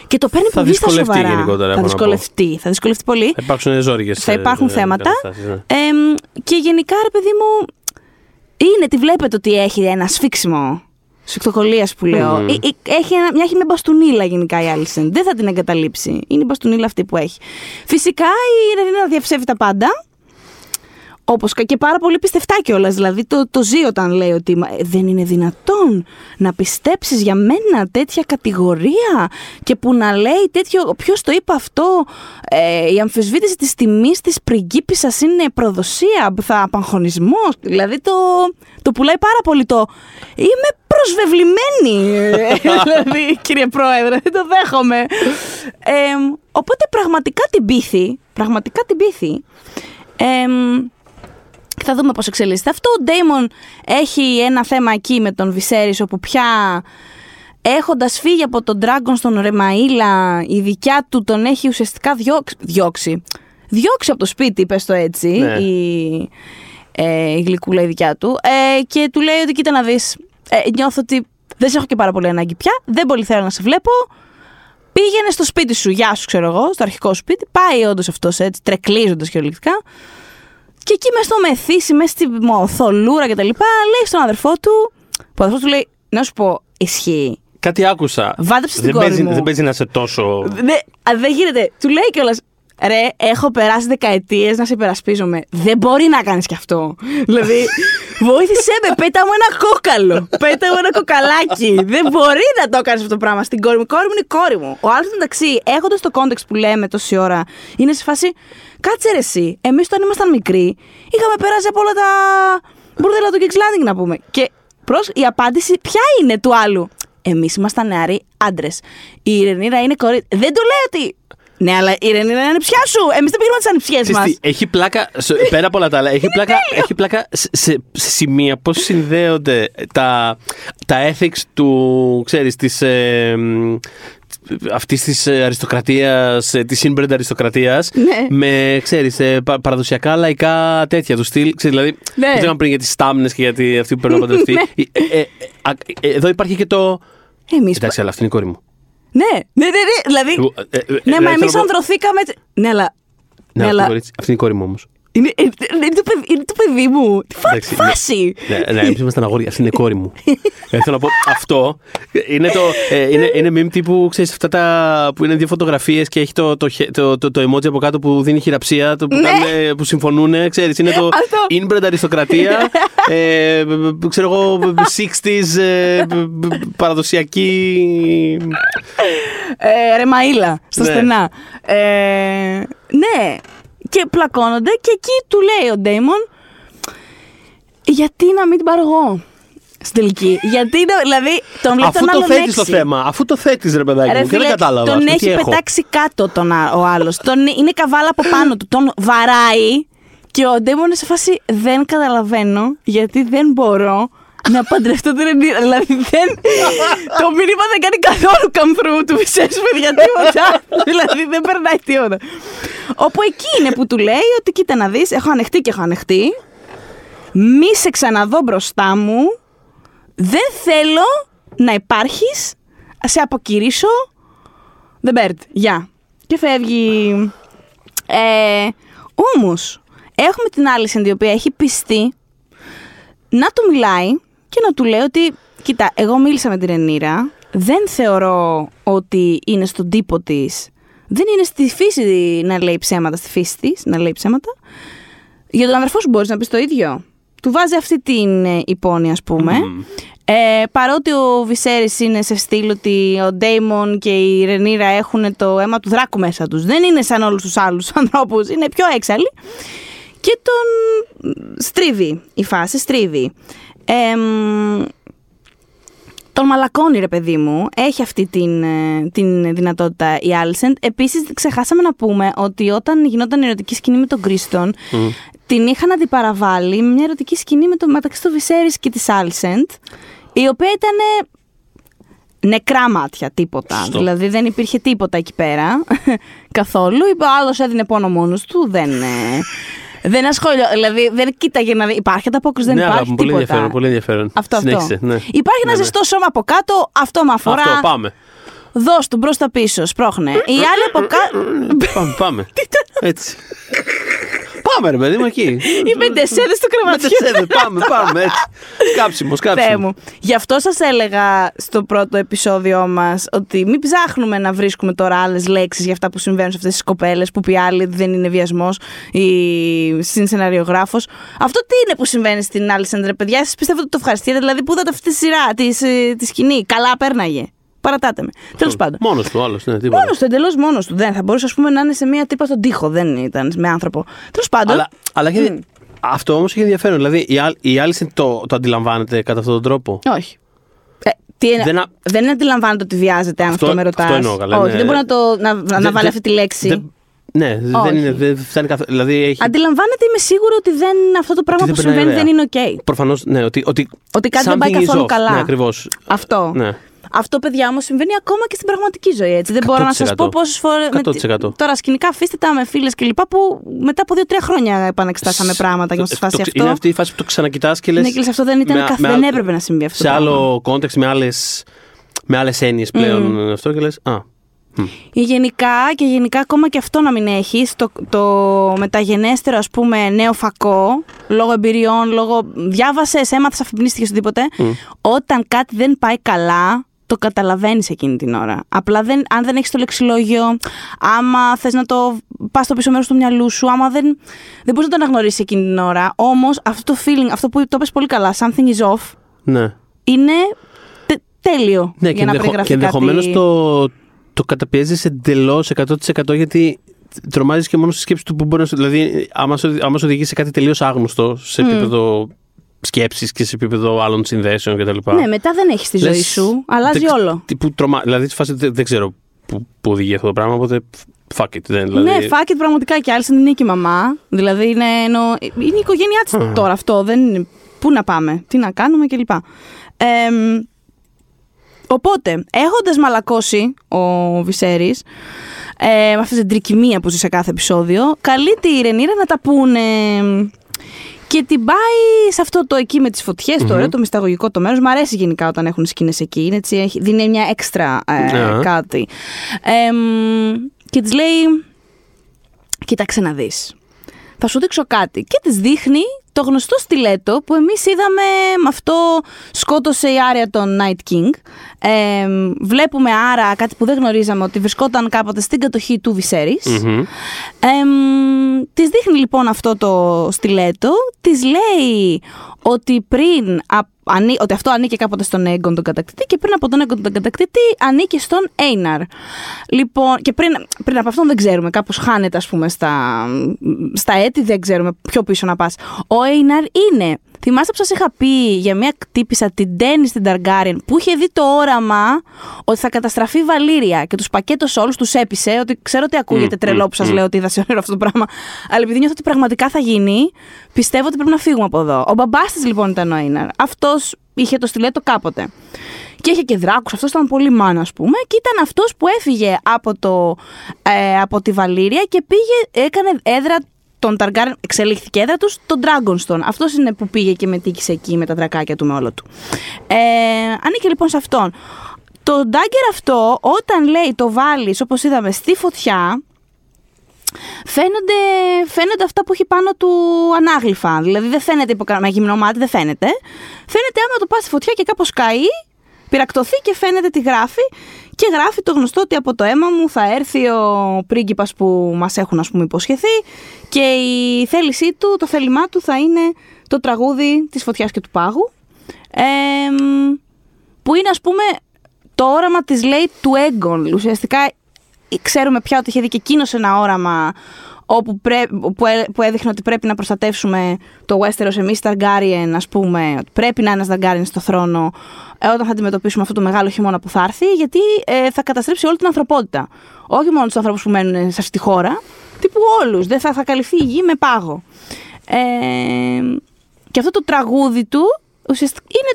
Και το παίρνει πολύ στα σοβαρά. Γενικότερα, θα δυσκολευτεί πολύ. Θα υπάρξουν ζόρικες. Θα υπάρχουν θέματα. Και γενικά, ρε παιδί μου, τη βλέπετε ότι έχει ένα σφίξιμο. Σφιχτοκολλίας που λέω. Έχει μια μπαστούνίλα γενικά η Alicent. Δεν θα την εγκαταλείψει. Είναι η μπαστούνίλα αυτή που έχει. Φυσικά η Rhaenyra διαψεύει τα πάντα. Όπως και πάρα πολύ πιστευτά κιόλας. Δηλαδή το ζει όταν λέει ότι δεν είναι δυνατόν να πιστέψεις για μένα τέτοια κατηγορία και που να λέει τέτοιο. Ποιος το είπε αυτό, η αμφισβήτηση της τιμής της πριγκίπισσας είναι προδοσία, θα απαγχωνισμός. Δηλαδή το πουλάει πάρα πολύ το. Είμαι προσβεβλημένη, δηλαδή, κύριε Πρόεδρε, δεν το δέχομαι. Οπότε πραγματικά την πείθει. Θα δούμε πώς εξελίσσεται αυτό. Ο Daemon έχει ένα θέμα εκεί με τον Viserys, όπου πια έχοντας φύγει από τον Dragonstone Ρεμαΐλα, η δικιά του τον έχει ουσιαστικά διώξει. Διώξει από το σπίτι, πες το έτσι, ναι. Η γλυκούλα η δικιά του. Και του λέει ότι κοίτα να δεις, νιώθω ότι δεν σε έχω και πάρα πολύ ανάγκη πια, δεν πολύ θέλω να σε βλέπω. Πήγαινε στο σπίτι σου, γεια σου, ξέρω εγώ, στο αρχικό σου σπίτι. Πάει όντως αυτός έτσι, τρεκλίζοντας χειρολεκτικά. Και εκεί μέσα στο μεθύσι, μέσα στη θολούρα και τα λοιπά, λέει στον αδερφό του, που ο αδερφός του λέει, να σου πω, ισχύει. Κάτι άκουσα. Βάντεψε την κόρη μου. Δεν παίζει να σε τόσο. Δεν γίνεται. Του λέει κιόλας, ρε, έχω περάσει δεκαετίες να σε υπερασπίζομαι. Δεν μπορεί να κάνεις κι αυτό. Δηλαδή, βοήθησέ με, πέτα μου ένα κόκαλο. Πέτα μου ένα κοκαλάκι. Δεν μπορεί να το κάνεις αυτό το πράγμα στην κόρη μου. Η κόρη μου είναι η κόρη μου. Ο άλλος, εντάξει, έχοντας το κόντεξ που λέμε τόση ώρα, είναι σε φάση. Κάτσε ρε, εσύ. Εμείς όταν ήμασταν μικροί, είχαμε περάσει από όλα τα μπουρδέλα του King's Landing, να πούμε. Και η απάντηση ποια είναι του άλλου. Εμείς ήμασταν νεαροί άντρες. Η Rhaenyra είναι κορίτσι. Δεν του λέει ότι. Ναι, αλλά η Rhaenyra είναι ανιψιά σου. Εμείς δεν πήγαμε τις ανιψιές μας. Έχει πλάκα. Πέρα από όλα τα άλλα, έχει πλάκα σε σημεία πώς συνδέονται τα ethics του, ξέρεις, αυτής της αριστοκρατίας, της inbred αριστοκρατίας, ναι, με, ξέρεις, παραδοσιακά λαϊκά τέτοια του στυλ, ξέρεις, δηλαδή, ναι, που θέλαμε πριν για τις στάμνες και για αυτοί που παίρνουν να παντρευτεί. Εδώ υπάρχει και το. Εμείς. Εντάξει, αλλά αυτή είναι η κόρη μου. Ναι, δηλαδή. Ναι, μα εμείς ανδρωθήκαμε. Ναι, αλλά. Αυτή είναι η κόρη μου όμως. Είναι το παιδί μου. Τι φάση! Ναι, εμείς ήμασταν αγόρια. Αυτή είναι η κόρη μου. Θέλω να πω, αυτό είναι μιμ τύπου, ξέρεις, αυτά τα που είναι δύο φωτογραφίες και έχει το emoji από κάτω που δίνει χειραψία, που συμφωνούν, ξέρεις, είναι το inbred αριστοκρατία, ξέρω εγώ, 60s, παραδοσιακή. Ρεμαΐλα, στα στενά. Ναι. Και πλακώνονται και εκεί του λέει ο Ντέιμον, γιατί να μην την πάρω εγώ στην τελική. Γιατί να, δηλαδή τον βλέπει τον άλλον έξι. Αφού το θέτεις, ρε παιδάκι μου, δεν κατάλαβα. Τον έχει πετάξει κάτω ο άλλος. Είναι καβάλα από πάνω του, τον βαράει και ο Ντέιμον είναι σε φάση, δεν καταλαβαίνω γιατί δεν μπορώ να παντρευτώ την Rhaenyra. Δηλαδή το μήνυμα δεν κάνει καθόλου καμπρού του Viserys, παιδιά, τίποτα. Δηλαδή δεν περνάει τίποτα. Όπου εκεί είναι που του λέει ότι κοίτα να δεις, έχω ανεχτεί. Μη σε ξαναδώ μπροστά μου. Δεν θέλω να υπάρχεις. Σε αποκηρύσω The Bird. Γεια. Και φεύγει. Όμως έχουμε την Alicent, η οποία έχει πιστεί να του μιλάει και να του λέει ότι κοίτα, εγώ μίλησα με την Rhaenyra. Δεν θεωρώ ότι είναι στον τύπο της. Δεν είναι στη φύση να λέει ψέματα, στη φύση της να λέει ψέματα. Για τον αδερφό σου μπορείς να πεις το ίδιο. Του βάζει αυτή την υπόνοια, ας πούμε. Παρότι ο Viserys είναι σε στήλο ότι ο Daemon και η Rhaenyra έχουν το αίμα του δράκου μέσα τους. Δεν είναι σαν όλους τους άλλους ανθρώπους. Είναι πιο έξαλλοι. Και τον στρίβει η φάση, στρίβει. Τον μαλακώνει, ρε παιδί μου. Έχει αυτή την δυνατότητα η Alicent. Επίσης, ξεχάσαμε να πούμε ότι όταν γινόταν ερωτική σκηνή με τον Criston, την είχαν αντιπαραβάλει με μια ερωτική σκηνή μεταξύ του Viserys και της Alicent, η οποία ήταν νεκρά μάτια, τίποτα. Στο. Δηλαδή δεν υπήρχε τίποτα εκεί πέρα καθόλου. Ο άλλος έδινε πόνο μόνος του, δεν ασχολιόταν, δηλαδή δεν κοίταγε να δει. Υπάρχει ανταπόκριση, δεν υπάρχει τίποτα. Πολύ ενδιαφέρον. Αυτό. Ναι. Υπάρχει ένα ζεστό σώμα από κάτω, αυτό με αφορά. Αυτό, πάμε. Δώσ' του μπροστά πίσω, σπρώχνε. Η άλλη από κάτω. Πάμε. Έτσι. Πάμε, ρε παιδί μου, εκεί. Οι μετεσέδες του κρεβατιού. Πάμε, έτσι. Κάψιμο. Γι' αυτό σας έλεγα στο πρώτο επεισόδιο μας ότι μην ψάχνουμε να βρίσκουμε τώρα άλλες λέξεις για αυτά που συμβαίνουν σε αυτές τις κοπέλες, που πει άλλη δεν είναι βιασμός ή συνσεναριογράφος. Αυτό τι είναι που συμβαίνει στην Alicent, ρε παιδιά, σας πιστεύω ότι το ευχαριστείτε, δηλαδή που είδατε αυτή τη σειρά, τη σκηνή. Καλά, πέρναγε. Παρατάτε με. Τέλος πάντων. Μόνος του, άλλος. Ναι, μόνος του, εντελώς μόνος του. Δεν θα μπορούσε, ας πούμε, να είναι σε μία τύπα στον τοίχο. Δεν ήταν με άνθρωπο. Τέλος πάντων. Αλλά αυτό όμως έχει ενδιαφέρον. Δηλαδή, η Alicent το αντιλαμβάνεται κατά αυτόν τον τρόπο. Όχι. Δεν αντιλαμβάνεται ότι βιάζεται, αν αυτό με ρωτάς. Αυτό εννοώ, καλά. Όχι, δεν μπορεί να βάλει αυτή τη λέξη. Ναι, δεν φτάνει καθόλου. Δηλαδή έχει. Αντιλαμβάνεται, είμαι σίγουρη ότι αυτό το πράγμα που συμβαίνει δεν είναι οκ. Προφανώς, ναι. Ότι κάτι δεν πάει καθόλου καλά. Αυτό. Αυτό, παιδιά μου, συμβαίνει ακόμα και στην πραγματική ζωή. Έτσι. Δεν μπορώ να σας πω πόσες φορές. Τώρα σκηνικά, αφήστε τα με φίλες κλπ. Που μετά από 2-3 χρόνια επανεξετάσαμε πράγματα και είμαστε στη φάση αυτή. Είναι αυτή η φάση που το ξανακοιτάς και λες. Ναι, και λες, αυτό δεν ήταν δεν έπρεπε να συμβεί αυτό. Σε άλλο κόντεξ, με άλλες έννοιες πλέον αυτό και λες. Α. Γενικά, ακόμα και αυτό να μην έχεις το μεταγενέστερο, ας πούμε, νέο φακό, λόγω εμπειριών, λόγω διάβασες, έμαθες, αφυπνίστηκες, οτιδήποτε. Όταν κάτι δεν πάει καλά, το καταλαβαίνεις εκείνη την ώρα. Απλά αν δεν έχεις το λεξιλόγιο, άμα θες να το πας στο πίσω μέρος του μυαλού σου, άμα δεν μπορείς να το αναγνωρίσεις εκείνη την ώρα. Όμως αυτό το feeling, αυτό που το είπες πολύ καλά, something is off, ναι, είναι τέλειο, ναι, για να περιγραφεί κάτι. Το καταπιέζεις εντελώς 100% γιατί τρομάζεις και μόνο στη σκέψη του που μπορεί να σου. Δηλαδή, άμα σου οδηγεί σε κάτι τελείως άγνωστο, σε επίπεδο σκέψης και σε επίπεδο άλλων συνδέσεων κτλ. Ναι, μετά δεν έχεις τη ζωή σου, αλλάζει όλο. Δηλαδή, δεν ξέρω πού οδηγεί αυτό το πράγμα, οπότε fuck it. Δηλαδή. Ναι, fuck it πραγματικά. Και Alicent είναι και η μαμά. Δηλαδή, είναι η οικογένειά της τώρα αυτό. Πού να πάμε, τι να κάνουμε κλπ. Οπότε, έχοντας μαλακώσει ο Viserys με αυτή την τρικυμία που ζει σε κάθε επεισόδιο, καλεί τη Rhaenyra να τα πούνε. Και την πάει σε αυτό το εκεί με τις φωτιές, το ωραίο, το μυσταγωγικό το μέρος. Μ' αρέσει γενικά όταν έχουν σκηνές εκεί. Είναι έτσι, δίνει μια έξτρα κάτι. Και της λέει, κοίταξε να δεις. Θα σου δείξω κάτι. Και της δείχνει το γνωστό στιλέτο που εμείς είδαμε, με αυτό σκότωσε η Άρια τον Night King. Βλέπουμε άρα κάτι που δεν γνωρίζαμε, ότι βρισκόταν κάποτε στην κατοχή του Viserys. Της δείχνει λοιπόν αυτό το στιλέτο. Της λέει ότι ότι αυτό ανήκε κάποτε στον Aegon τον κατακτητή και πριν από τον Aegon τον κατακτητή ανήκε στον Aenar. Λοιπόν, και πριν από αυτόν δεν ξέρουμε, κάπως χάνεται ας πούμε στα έτη, δεν ξέρουμε πιο πίσω να πας. Ο Aenar είναι, θυμάστε που σας είχα πει για μια κτύπισσα την Ντένις στην Targaryen που είχε δει το όραμα ότι θα καταστραφεί η Valyria και τους πακέτος όλους τους έπεισε, ότι ξέρω ότι ακούγεται τρελό που σας λέω ότι είδα σε όνειρο αυτό το πράγμα, αλλά επειδή νιώθω ότι πραγματικά θα γίνει, πιστεύω ότι πρέπει να φύγουμε από εδώ. Ο μπαμπάς της λοιπόν ήταν ο Aenar. Αυτός είχε το στιλέτο κάποτε. Και είχε και δράκους, αυτός ήταν πολύ μάνα ας πούμε, και ήταν αυτός που έφυγε από τη Valyria και πήγε, έκανε έδρα τον Targaryen, εξελίχθηκε έδρα τους, τον Dragonstone. Αυτός είναι που πήγε και μετήκησε εκεί με τα δρακάκια του, με όλο του. Ανήκε λοιπόν σε αυτόν. Το dagger αυτό, όταν λέει το βάλεις, όπως είδαμε, στη φωτιά, φαίνονται αυτά που έχει πάνω του ανάγλυφα. Δηλαδή δεν φαίνεται με γυμνό μάτι, δεν φαίνεται. Φαίνεται άμα το πας στη φωτιά και κάπως καεί, πυρακτωθεί και φαίνεται τι γράφει. Και γράφει το γνωστό ότι από το αίμα μου θα έρθει ο πρίγκιπας που μας έχουν ας πούμε υποσχεθεί και η θέλησή του, το θέλημά του θα είναι το τραγούδι της φωτιάς και του πάγου, που είναι ας πούμε το όραμα της λέει του Aegon. Ουσιαστικά ξέρουμε πια ότι είχε δει και εκείνος ένα όραμα όπου που έδειχνε ότι πρέπει να προστατεύσουμε το Westeros εμείς Targaryen, ας πούμε, ότι πρέπει να είναι ένας Targaryen στο θρόνο όταν θα αντιμετωπίσουμε αυτό το μεγάλο χειμώνα που θα έρθει, γιατί θα καταστρέψει όλη την ανθρωπότητα. Όχι μόνο τους ανθρώπους που μένουν σε αυτή τη χώρα, τύπου όλους. Δεν θα καλυφθεί η γη με πάγο. Και αυτό το τραγούδι του ουσιαστικά είναι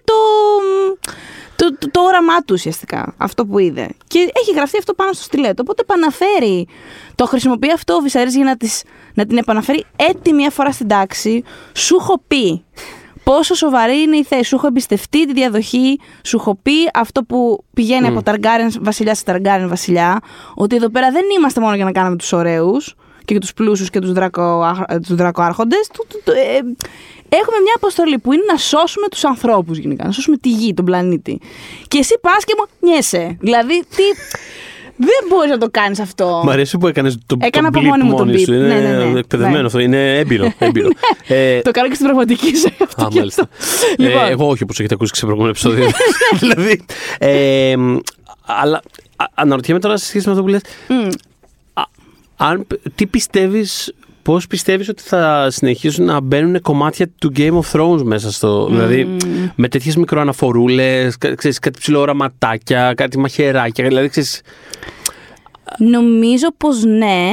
το όραμά του ουσιαστικά, αυτό που είδε. Και έχει γραφτεί αυτό πάνω στο στιλέτο. Οπότε επαναφέρει, το χρησιμοποιεί αυτό ο Viserys για να την επαναφέρει έτοιμη μια φορά στην τάξη. Σου έχω πει πόσο σοβαρή είναι η θέση, σου έχω εμπιστευτεί τη διαδοχή, σου έχω πει αυτό που πηγαίνει από Targaryen βασιλιά σε Targaryen βασιλιά, ότι εδώ πέρα δεν είμαστε μόνο για να κάναμε τους ωραίους και τους πλούσιους και τους δρακοάρχοντες. Έχουμε μια αποστολή που είναι να σώσουμε τους ανθρώπους γενικά, να σώσουμε τη γη, τον πλανήτη. Και εσύ πας και μου νιέσαι. Δηλαδή, δεν μπορείς να το κάνεις αυτό. Μ' αρέσει που έκανες τον beep μόνη σου. Είναι εκπαιδευμένο αυτό, είναι έμπειρο. Το κάνω και στην πραγματική σου αυτό. Εγώ όχι, όπως έχετε ακούσει και σε προηγούμενο επεισόδιο. Αλλά αναρωτιέμαι τώρα σε σχέση με αυτό που λες. Πώς πιστεύεις ότι θα συνεχίσουν να μπαίνουν κομμάτια του Game of Thrones μέσα στο. Δηλαδή, με τέτοιες μικροαναφορούλες, κάτι ψηλό οραματάκια, κάτι μαχαιράκια. Δηλαδή, ξέρεις. Νομίζω πως ναι.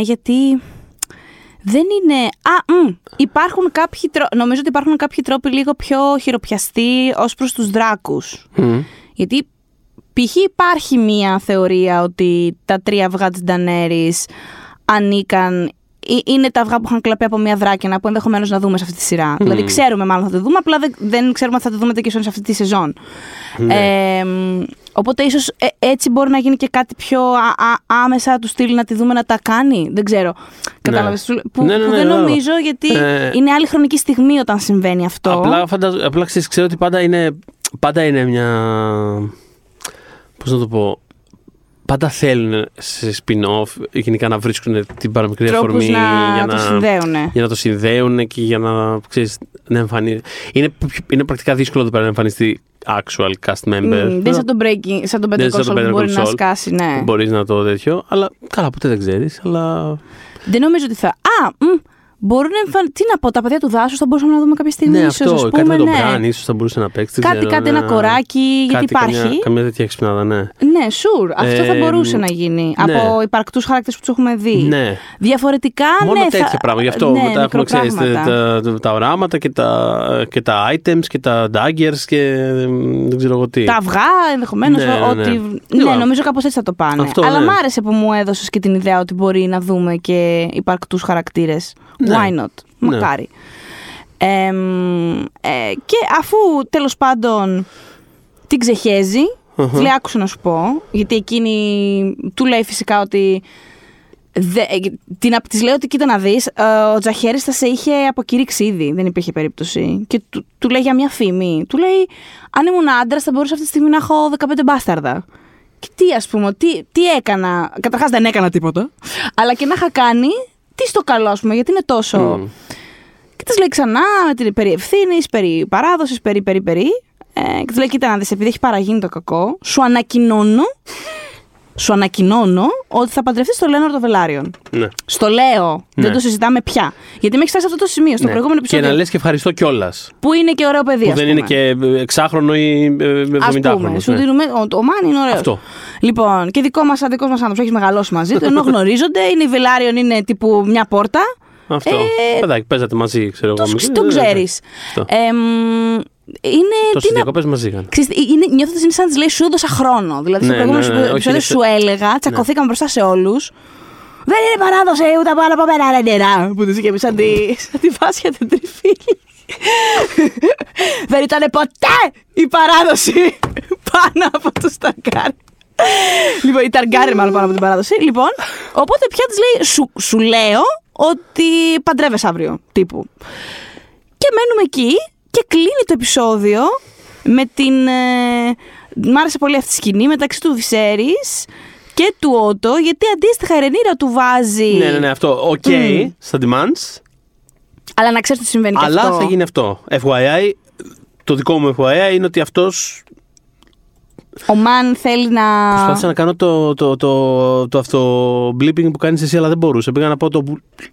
Γιατί δεν είναι. Υπάρχουν κάποιοι τρόποι. Νομίζω ότι υπάρχουν κάποιοι τρόποι λίγο πιο χειροπιαστοί ως προς τους δράκους. Γιατί π.χ. υπάρχει μία θεωρία ότι τα τρία αυγά της Ντανέρης ανήκαν, είναι τα αυγά που είχαν κλαπεί από μία δράκαινα που ενδεχομένως να δούμε σε αυτή τη σειρά. Δηλαδή ξέρουμε μάλλον θα το δούμε, απλά δεν ξέρουμε αν θα το δούμε και σε αυτή τη σεζόν. Οπότε ίσως έτσι μπορεί να γίνει και κάτι πιο άμεσα του στυλ να τη δούμε να τα κάνει. Δεν ξέρω. Κατάλαβες. Που δεν νομίζω, γιατί είναι άλλη χρονική στιγμή όταν συμβαίνει αυτό. Απλά ξέρω ότι πάντα είναι μια... Πώς να το πω... Πάντα θέλουν σε spin-off γενικά να βρίσκουν την παραμικρή αφορμή για να το συνδέουν και για να, ξέρεις, να εμφανίζουν. Είναι πρακτικά δύσκολο εδώ πέρα να εμφανιστεί actual cast member. Δεν είναι σαν τον Better Call Saul που μπορεί να σκάσει, ναι. Μπορείς να το τέτοιο, αλλά καλά, ποτέ δεν ξέρεις, αλλά... Δεν νομίζω ότι θα... Μπορούν να εμφανιστούν. Τι να πω, τα παιδιά του δάσους θα μπορούσαμε να δούμε κάποια στιγμή. Ναι, ίσως, αυτό, κάτι με τον Μπραν, ίσως θα μπορούσε να παίξει. Κάτι, ένα κοράκι, γιατί υπάρχει. Καμία τέτοια εξυπνάδα, ναι. Ναι, sure. Αυτό θα μπορούσε να γίνει. Ναι. Από υπαρκτούς χαρακτήρες που τους έχουμε δει. Ναι. Διαφορετικά, μόνο ναι. Μόνο τέτοια πράγματα. Γι' αυτό μετά έχουμε, ξέρεις, τα οράματα και τα items και τα daggers και δεν ξέρω εγώ τι. Τα αυγά ενδεχομένως. Ναι, νομίζω κάπως έτσι θα το πάνε. Αλλά μ' άρεσε που μου έδωσες και την ιδέα ότι μπορεί να δούμε και υπαρκτούς χαρακτήρες. Why not, μακάρι. Και αφού τέλος πάντων την ξεχέζει, λέει άκουσα να σου πω, γιατί εκείνη του λέει φυσικά ότι της λέει ότι κοίτα να δεις, ο Jaehaerys θα σε είχε αποκηρύξει ήδη, δεν υπήρχε περίπτωση. Και του λέει για μια φήμη, του λέει αν ήμουν άντρας θα μπορούσα αυτή τη στιγμή να έχω 15 μπάσταρδα. Και τι έκανα, καταρχάς δεν έκανα τίποτα, αλλά και να είχα κάνει... Τι στο καλό, ας πούμε, γιατί είναι τόσο... Και της λέει ξανά, περί ευθύνης, περί παράδοσης, περί... και της λέει, κοίτα να δεις, επειδή έχει παραγίνει το κακό, σου ανακοινώνω ότι θα παντρευτείς στο Laenor το Velaryon. Ναι. Στο λέω, δεν το συζητάμε πια. Γιατί με έχει φτάσει σε αυτό το σημείο, στο προηγούμενο επεισόδιο. Και να λες και ευχαριστώ κιόλας. Που είναι και ωραίο παιδί. Που δεν είναι και 6χρονο ή 70χρονο. Σου δίνουμε. Ο Μάνι είναι ωραίο. Αυτό. Λοιπόν, και δικός μας άνθρωπος, έχει μεγαλώσει μαζί του, ενώ γνωρίζονται. Είναι η Velaryon, είναι τύπου μια πόρτα. Αυτό. Παιδάκι, παίζατε μαζί, ξέρω εγώ. Το ξέρεις. Το συνδιακοπές μαζί είχαν. Νιώθω ότι είναι σαν να της λέει σου έδωσα χρόνο. Δηλαδή στο προηγούμενο επεισόδιο σου έλεγα, τσακωθήκαμε μπροστά σε όλους. Δεν είναι παράδοση ούτε πάνω από μένα ρε νερά. Που της είχε σαν τη Βάσια την Τριφύλλη. Δεν ήταν ποτέ η παράδοση πάνω από τους Ταγκάρ. Λοιπόν, η Ταγκάρ μάλλον πάνω από την παράδοση. Λοιπόν, οπότε πια της λέει σου λέω ότι παντρεύεσαι αύριο τύπου. Και μένουμε εκεί. Και κλείνει το επεισόδιο με την... μ' άρεσε πολύ αυτή η σκηνή μεταξύ του Viserys και του Ότο, γιατί αντίστοιχα η Rhaenyra του βάζει... Ναι, αυτό. Οκ, στα demands. Αλλά να ξέρεις τι συμβαίνει και αυτό. Αλλά θα γίνει αυτό. FYI, το δικό μου FYI είναι ότι αυτός... Ο Μαν θέλει να... Προσπάθησα να κάνω το αυτο-bleeping που κάνεις εσύ, αλλά δεν μπορούσε. Πήγα να πω το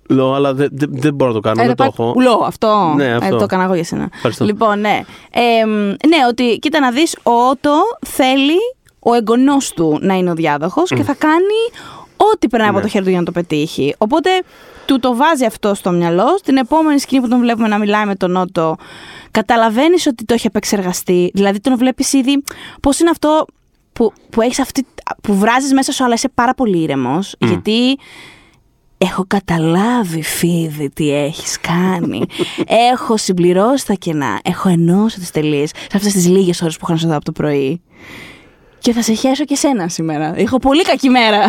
πουλό, αλλά δεν μπορώ να το κάνω, δεν το έχω. Πουλό, αυτό. Ναι, αυτό. Το έκανα εγώ για σένα. Ευχαριστώ. Λοιπόν, ναι. Ναι, ότι κοίτα να δεις, ο Ότο θέλει ο εγγονός του να είναι ο διάδοχος και θα κάνει ό,τι περνάει από το χέρι του για να το πετύχει. Οπότε του το βάζει αυτό στο μυαλό. Στην επόμενη σκηνή που τον βλέπουμε να μιλάει με τον Ότο, καταλαβαίνεις ότι το έχει επεξεργαστεί. Δηλαδή τον βλέπεις ήδη πώς είναι αυτό που έχεις που βράζεις μέσα σου, αλλά είσαι πάρα πολύ ήρεμος. Γιατί έχω καταλάβει, φίδι, τι έχεις κάνει. Έχω συμπληρώσει τα κενά. Έχω ενώσει τις τελείες σε αυτές τις λίγες ώρες που είχα να σου δω από το πρωί. Και θα σε χέσω και σένα σήμερα. Έχω πολύ κακή μέρα.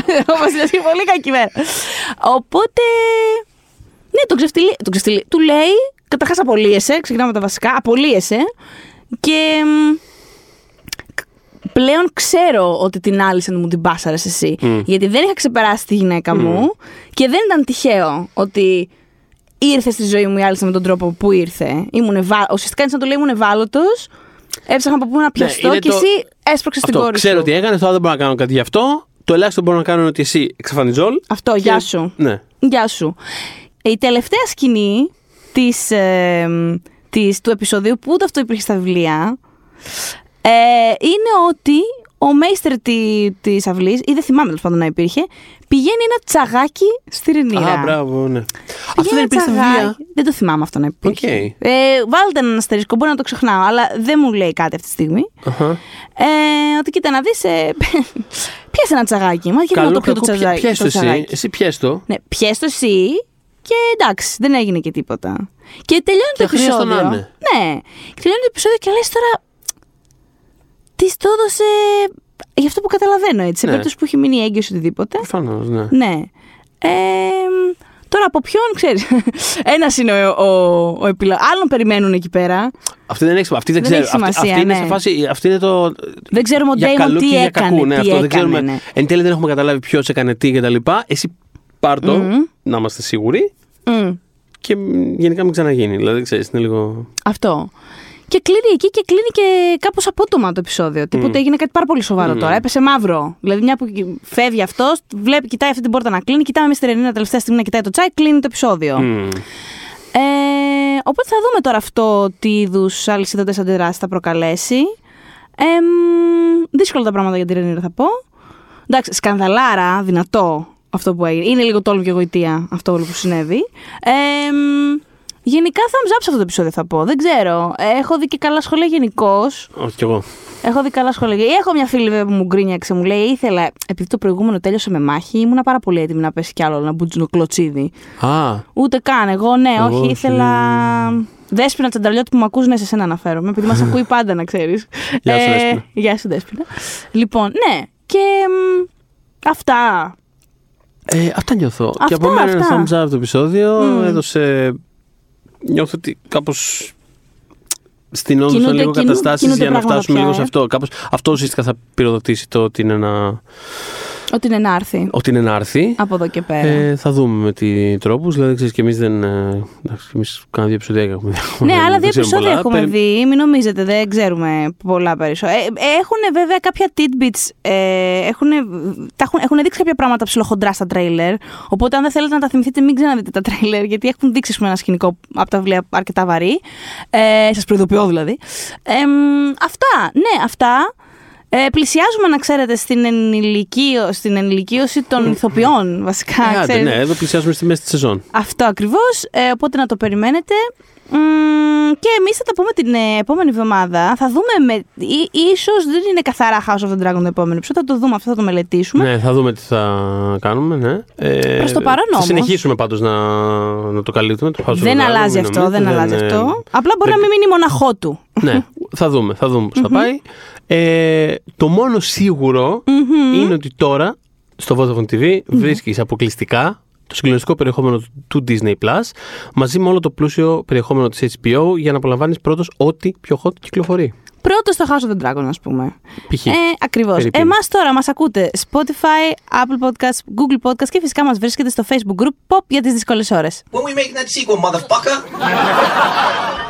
Οπότε, ναι, τον ξεφτυλί. Του λέει, καταρχάς απολύεσαι, ξεκινάμε τα βασικά, απολύεσαι. Και πλέον ξέρω ότι την Alicent μου την πάσαρες εσύ. Γιατί δεν είχα ξεπεράσει τη γυναίκα μου και δεν ήταν τυχαίο ότι ήρθε στη ζωή μου η Alicent με τον τρόπο που ήρθε. Ουσιαστικά είναι σαν το λέει, ήμουν ευάλωτος. Έψαχνα από πού να πιαστώ και εσύ έσπρωξες την κόρη σου. Ξέρω τι έκανες, τώρα δεν μπορώ να κάνω κάτι γι' αυτό. Το ελάχιστο μπορώ να κάνω είναι ότι εσύ εξαφανιζόλ. Αυτό, και... γεια σου. Ναι. Γεια σου. Η τελευταία σκηνή του επεισοδίου, που ούτε αυτό υπήρχε στα βιβλία, είναι ότι ο μέιστερ της αυλής, ή δεν θυμάμαι τέλος πάντων να υπήρχε, πηγαίνει ένα τσαγάκι στη Ρηνίρα. Α, μπράβο, ναι. Αυτό δεν υπήρχε στα βιβλία. Δεν το θυμάμαι αυτό να υπήρχε. Okay. Βάλτε έναν αστερίσκο, μπορεί να το ξεχνάω, αλλά δεν μου λέει κάτι αυτή τη στιγμή. Uh-huh. Ότι κοίτα να δεις. Πιάσε ένα τσαγάκι. Μα γιατί να το πιω το τσαγάκι. Πιέσαι το εσύ. Εσύ πιέσαι το. Ναι, πιέσαι το εσύ. Και εντάξει, δεν έγινε και τίποτα. Και τελειώνει το επεισόδιο. Ναι, τελειώνει το επεισόδιο και λες τώρα. Τη το έδωσε. Γι' αυτό που καταλαβαίνω έτσι. Σε περίπτωση που έχει μείνει έγκυος οτιδήποτε. Προφανώς, ναι. Ναι. Τώρα από ποιον ξέρεις. Ένας είναι ο επιλογής. Άλλον περιμένουν εκεί πέρα. Αυτή δεν έχει σημασία. Αυτή είναι σε φάση. Αυτή είναι το. Δεν ξέρουμε ο Daemon τι έκανε. Εν τέλει δεν έχουμε καταλάβει ποιος έκανε τι κτλ. Εσύ πάρ' το, να είμαστε σίγουροι. Και γενικά μην ξαναγίνει. Δηλαδή ξέρεις, είναι λίγο. Αυτό. Και κλείνει εκεί και κλείνει και κάπως απότομα το επεισόδιο. Τίποτε έγινε κάτι πάρα πολύ σοβαρό τώρα. Έπεσε μαύρο. Δηλαδή, μια που φεύγει αυτός, βλέπει, κοιτάει αυτή την πόρτα να κλείνει, κοιτάμε εμείς στη Ρενίνα τελευταία στιγμή να κοιτάει το τσάι, κλείνει το επεισόδιο. Οπότε θα δούμε τώρα αυτό τι είδους αλυσίδωτες αντιδράσεις θα προκαλέσει. Δύσκολα τα πράγματα για τη Ρενίνα θα πω. Εντάξει, σκανδαλάρα, δυνατό αυτό που έγινε. Είναι λίγο τόλμη και γοητεία αυτό όλο που συνέβη. Γενικά thumbs up σε αυτό το επεισόδιο θα πω. Δεν ξέρω. Έχω δει και καλά σχόλια γενικώς. Όχι κι εγώ. Έχω δει καλά σχόλια. Έχω μια φίλη που μου γκρίνιαξε, μου λέει ήθελα. Επειδή το προηγούμενο τέλειωσε με μάχη, ήμουνα πάρα πολύ έτοιμη να πέσει κι άλλο ένα μπουτζουνοκλωτσίδι. Ούτε καν. Εγώ ναι, όχι. Ήθελα. Δέσποινα Τσανταλιώτη που με ακούς, ναι, σε σένα αναφέρομαι. Επειδή μας ακούει πάντα, να ξέρεις. Γεια σου, Δέσποινα. Γεια σου, Δέσποινα. Λοιπόν, ναι. Και αυτά. Αυτά νιώθω. Και από μένα ένα thumbs up το επεισόδιο. Έδωσε. Νιώθω ότι κάπως στηνόντουσαν λίγο καταστάσεις για να φτάσουμε λίγο σε αυτό. Κάπως, αυτό ουσιαστικά θα πυροδοτήσει το ότι είναι να. Ότι είναι να έρθει. Ότι είναι να έρθει. Από εδώ και πέρα. Θα δούμε με τι τρόπους. Δηλαδή, ξέρεις, και εμείς δεν. Εμείς κάναμε δύο επεισόδια έχουμε δει. Ναι, άλλα δύο επεισόδια έχουμε δει. Μην νομίζετε, δεν ξέρουμε πολλά περισσότερα. Έχουν βέβαια κάποια tidbits. Έχουν δείξει κάποια πράγματα ψιλοχοντρά στα τρέιλερ. Οπότε, αν δεν θέλετε να τα θυμηθείτε, μην ξαναδείτε τα τρέιλερ. Γιατί έχουν δείξει ένα σκηνικό από τα βιβλία αρκετά βαρύ. Σας προειδοποιώ δηλαδή. Αυτά. Ναι, αυτά. Πλησιάζουμε, να ξέρετε, στην ενηλικίωση των ηθοποιών, βασικά. Ναι, εδώ πλησιάζουμε στη μέση της σεζόν. Αυτό ακριβώς, οπότε να το περιμένετε. Και εμείς θα τα πούμε την επόμενη εβδομάδα. Θα δούμε, ίσως δεν είναι καθαρά House of the Dragon το επόμενο επεισόδιο. Θα το δούμε αυτό, θα το μελετήσουμε. Ναι, θα δούμε τι θα κάνουμε, ναι. Προς το παρόν όμως. Θα συνεχίσουμε πάντως να το καλύπτουμε. Το House δεν of the αλλάζει Dragon, αυτό, νομίζω, δεν αλλάζει αυτό. Απλά μπορεί να μην μείνει μοναχό του. Ναι, θα δούμε πώς θα πάει. Το μόνο σίγουρο είναι ότι τώρα στο Vodafone TV βρίσκεις αποκλειστικά το συγκλονιστικό περιεχόμενο του Disney Plus μαζί με όλο το πλούσιο περιεχόμενο της HBO για να απολαμβάνεις πρώτος ό,τι πιο hot κυκλοφορεί. Πρώτος το House of the Dragon, ας πούμε. Ακριβώς. Εμάς τώρα μας ακούτε Spotify, Apple Podcasts, Google Podcasts και φυσικά μας βρίσκεται στο Facebook Group Pop για τις δύσκολες ώρες. When we make that sequel, motherfucker!